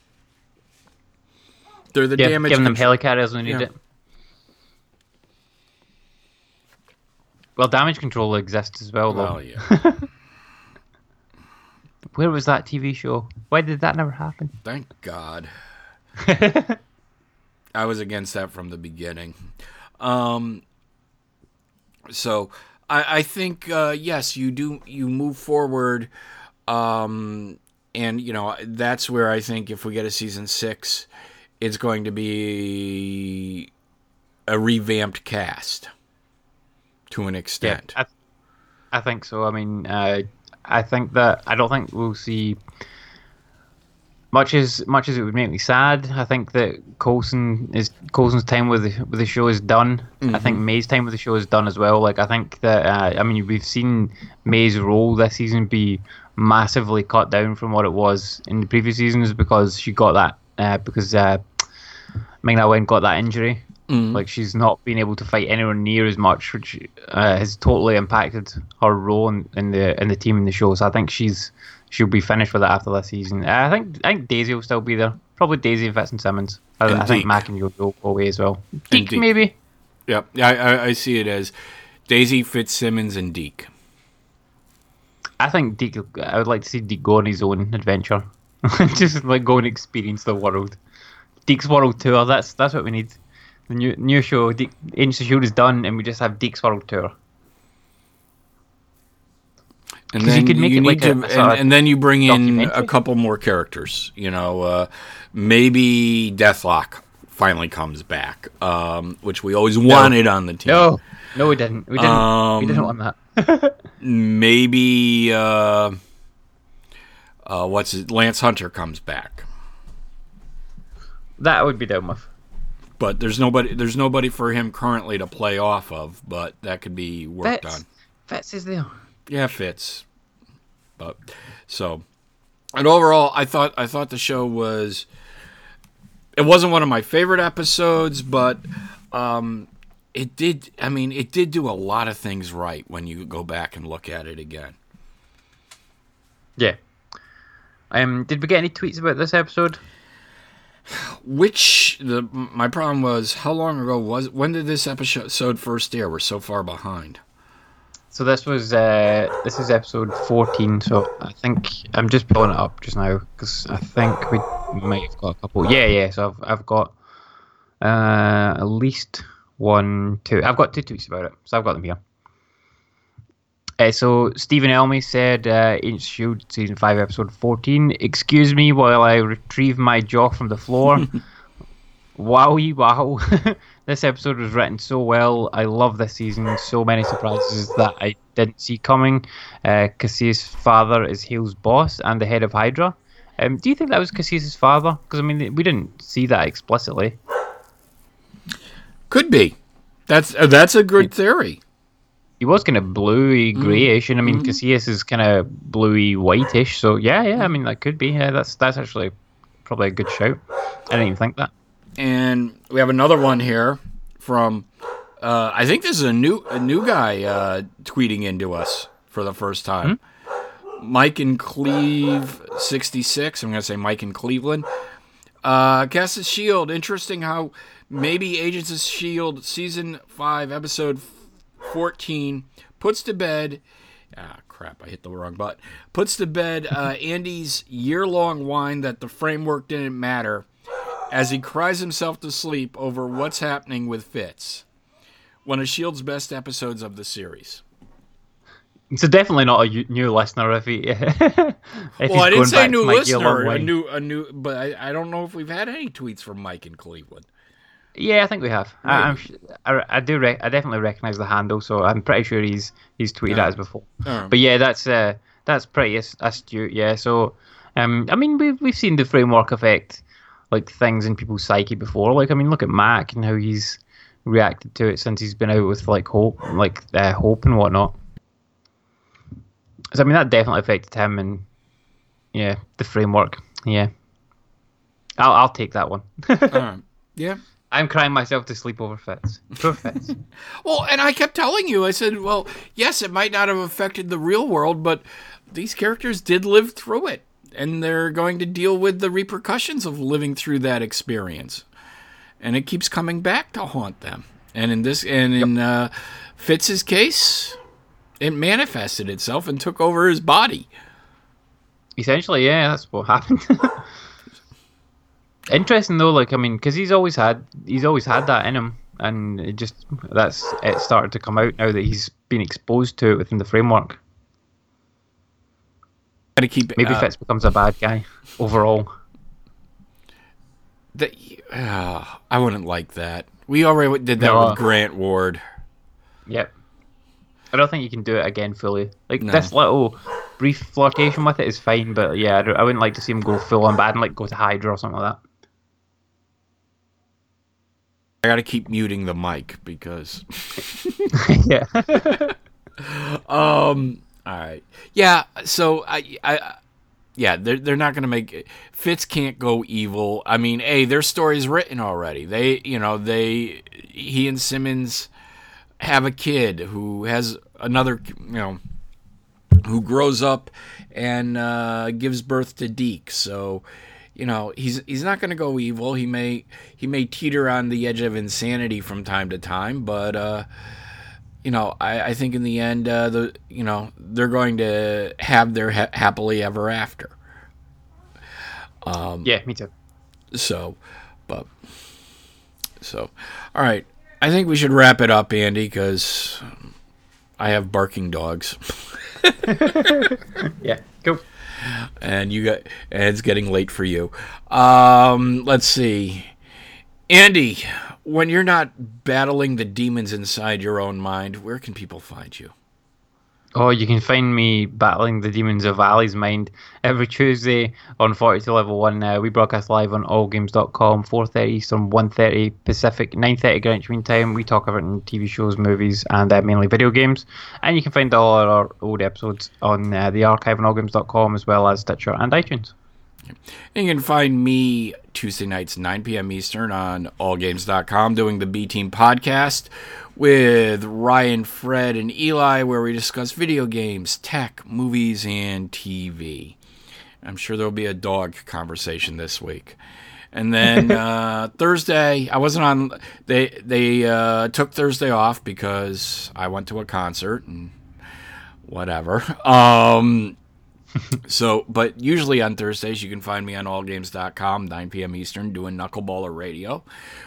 They're the yeah, damage... Giving them helicarriers when they need yeah. it. Well, damage control exists as well, though. Well, yeah. Where was that T V show? Why did that never happen? Thank God. I was against that from the beginning. Um, so... I think uh, yes, you do. You move forward, um, and you know that's where I think if we get a season six, it's going to be a revamped cast to an extent. Yeah, I, th- I think so. I mean, uh, I think that I don't think we'll see much as much as it would make me sad. I think that Coulson is Coulson's time with the, with the show is done. Mm-hmm. I think May's time with the show is done as well. Like I think that uh, I mean we've seen May's role this season be massively cut down from what it was in the previous seasons because she got that uh, because uh, Ming-Na Wen got that injury. Mm-hmm. Like she's not been able to fight anywhere near as much, which uh, has totally impacted her role in, in the in the team in the show. So I think she's she'll be finished with it after this season. Uh, I think I think Daisy will still be there. Probably Daisy and Fitz and Simmons. I, and I think Mac and Yoyo will go away as well. Deke, Deke. maybe. Yep, yeah, I, I see it as Daisy, Fitz, Simmons, and Deke. I think Deke. I would like to see Deke go on his own adventure, just like go and experience the world. Deke's World Tour. That's that's what we need. The new new show. Deke, Agents of Shield is done, and we just have Deke's World Tour. And then you, you like to, a, a and, and then you bring in a couple more characters. You know, uh, maybe Deathlock finally comes back, um, which we always no. wanted on the team. No, no, we didn't. We didn't. Um, we didn't want that. maybe uh, uh, what's it? Lance Hunter comes back. That would be down with. But there's nobody. There's nobody for him currently to play off of. But that could be worked Fitz. on. Fitz is there. Yeah, Fitz. But so, and overall, I thought I thought the show was. It wasn't one of my favorite episodes, but um, it did. I mean, it did do a lot of things right when you go back and look at it again. Yeah. Um. Did we get any tweets about this episode? Which the my problem was, how long ago was when did this episode first air? We're so far behind. So this was uh, this is episode fourteen. So I think I'm just pulling it up just now because I think we might have got a couple. Yeah, yeah. So I've I've got uh, at least one, two. I've got two tweets about it, so I've got them here. Uh, so Stephen Elmy said, uh, "Agents of Shield season five episode fourteen. Excuse me while I retrieve my jaw from the floor." Wowie wow. This episode was written so well. I love this season. So many surprises that I didn't see coming. Uh, Cassius' father is Hale's boss and the head of Hydra. Um, do you think that was Cassius' father? Because, I mean, we didn't see that explicitly. Could be. That's uh, that's a good theory. He was kind of bluey, greyish, and I mean, mm-hmm. Cassius is kind of bluey, whitish. So yeah, yeah. I mean, that could be. Yeah, that's that's actually probably a good shout. I didn't even think that. And we have another one here from. Uh, I think this is a new a new guy uh, tweeting into us for the first time. Mm-hmm. Mike and Cleve sixty-six. I'm going to say Mike in Cleveland. Uh, Cassius Shield. Interesting how maybe Agents of Shield season five episode fourteen puts to bed. Ah, crap! I hit the wrong button. Puts to bed uh, Andy's year-long whine that the framework didn't matter, as he cries himself to sleep over what's happening with Fitz. One of S H I E L D's best episodes of the series. So definitely not a new listener if he. if well, I didn't say new listener. A new, a new, but I, I don't know if we've had any tweets from Mike in Cleveland. Yeah, I think we have. Right. I, I'm, I, I do. Rec- I definitely recognize the handle, so I'm pretty sure he's he's tweeted yeah. at us before. Yeah. But yeah, that's uh, that's pretty astute. Yeah. So, um, I mean, we've we've seen the framework effect, like things in people's psyche before. Like, I mean, look at Mac and how he's reacted to it since he's been out with like hope, like uh, hope and whatnot. So, I mean, that definitely affected him, and yeah, the framework. Yeah, I'll I'll take that one. All right. Yeah. I'm crying myself to sleep over Fitz. Poor Fitz. Well, and I kept telling you, I said, well, yes, it might not have affected the real world, but these characters did live through it, and they're going to deal with the repercussions of living through that experience. And it keeps coming back to haunt them. And in this, and in yep. uh, Fitz's case, it manifested itself and took over his body. Essentially, yeah, that's what happened. Interesting though, like I mean, because he's always had he's always had that in him, and it just that's it started to come out now that he's been exposed to it within the framework. Gotta keep it, maybe uh, Fitz becomes a bad guy overall. That uh, I wouldn't like that. We already did that no. with Grant Ward. Yep. I don't think you can do it again fully. Like no. this little brief flirtation with it is fine, but yeah, I, I wouldn't like to see him go full on bad and like go to Hydra or something like that. I gotta keep muting the mic because. yeah. um. All right. Yeah. So I. I. Yeah. They're they're not gonna make it. Fitz can't go evil. I mean, hey, their story's written already. They, you know, they. He and Simmons have a kid who has another. You know, who grows up and uh, gives birth to Deke. So. You know, he's he's not going to go evil. He may he may teeter on the edge of insanity from time to time, but uh, you know, I, I think in the end, uh, the you know they're going to have their ha- happily ever after. Um, yeah, me too. So, but so, all right. I think we should wrap it up, Andy, because I have barking dogs. yeah, cool. And you got, and it's getting late for you. Um, let's see, Andy. When you're not battling the demons inside your own mind, where can people find you? Oh, you can find me battling the demons of Ali's mind every Tuesday on forty-two Level One. Uh, we broadcast live on all games dot com, four thirty Eastern, one thirty Pacific, nine thirty Greenwich Mean Time. We talk about T V shows, movies, and uh, mainly video games. And you can find all our old episodes on uh, the archive on all games dot com, as well as Stitcher and iTunes. And you can find me Tuesday nights, nine p.m. Eastern, on all games dot com, doing the B-Team podcast with Ryan, Fred, and Eli, where we discuss video games, tech, movies, and T V. I'm sure there'll be a dog conversation this week. And then uh, Thursday, I wasn't on. They they uh, took Thursday off because I went to a concert and whatever. Um, so, but usually on Thursdays, you can find me on all games dot com, nine p.m. Eastern, doing Knuckleballer Radio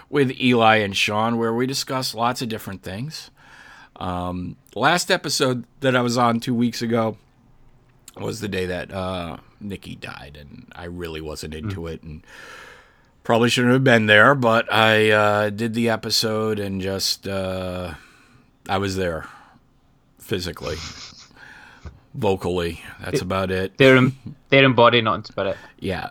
with Eli and Sean, where we discuss lots of different things. Um, last episode that I was on two weeks ago was the day that uh, Nikki died, and I really wasn't into mm. it, and probably shouldn't have been there, but I uh, did the episode and just, uh, I was there physically, vocally. That's it, about it. They're in, they're in body, not in spirit. Yeah.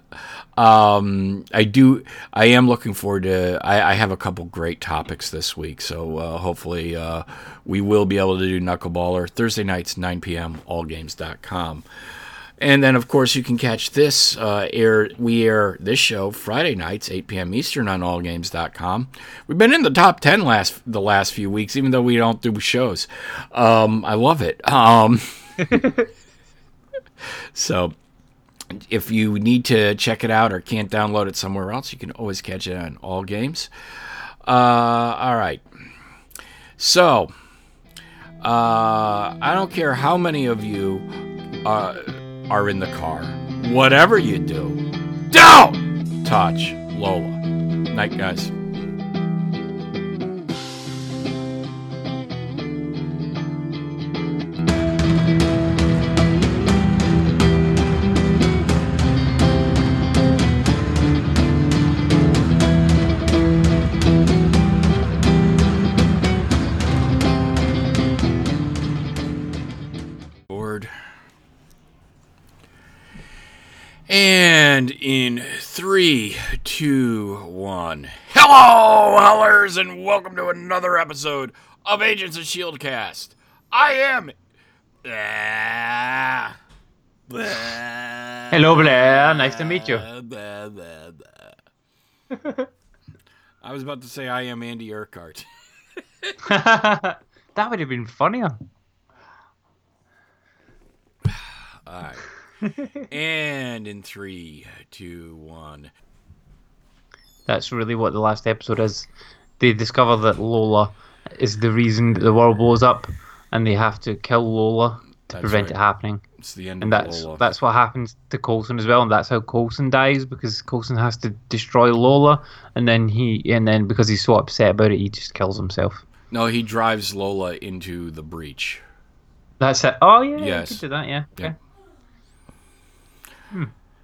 Um, I do, I am looking forward to, I, I have a couple great topics this week, so uh, hopefully uh, we will be able to do Knuckleballer Thursday nights, nine p.m., all games dot com. And then, of course, you can catch this. Uh, air we air this show Friday nights, eight p.m. Eastern, on all games dot com. We've been in the top ten last the last few weeks, even though we don't do shows. Um, I love it. Um, so, if you need to check it out or can't download it somewhere else, you can always catch it on All Games. Uh, all right. So, uh, I don't care how many of you... Uh, are in the car. Whatever you do, don't touch Lola. Night, guys. And in three, two, one. Hello, hellers, and welcome to another episode of Agents of Shieldcast. I am. Blah, blah, Hello, Blair. Nice to meet you. Blah, blah, blah. I was about to say I am Andy Urquhart. That would have been funnier. All right. And in three, two, one. That's really what the last episode is. They discover that Lola is the reason that the world blows up, and they have to kill Lola to that's prevent right. it happening. It's the end and of that's, Lola. That's what happens to Coulson as well, and that's how Coulson dies, because Coulson has to destroy Lola, and then he, and then because he's so upset about it, he just kills himself. No, he drives Lola into the breach. That's it. Oh yeah, yes. You could do that. Yeah. Okay. Yeah. Hmm.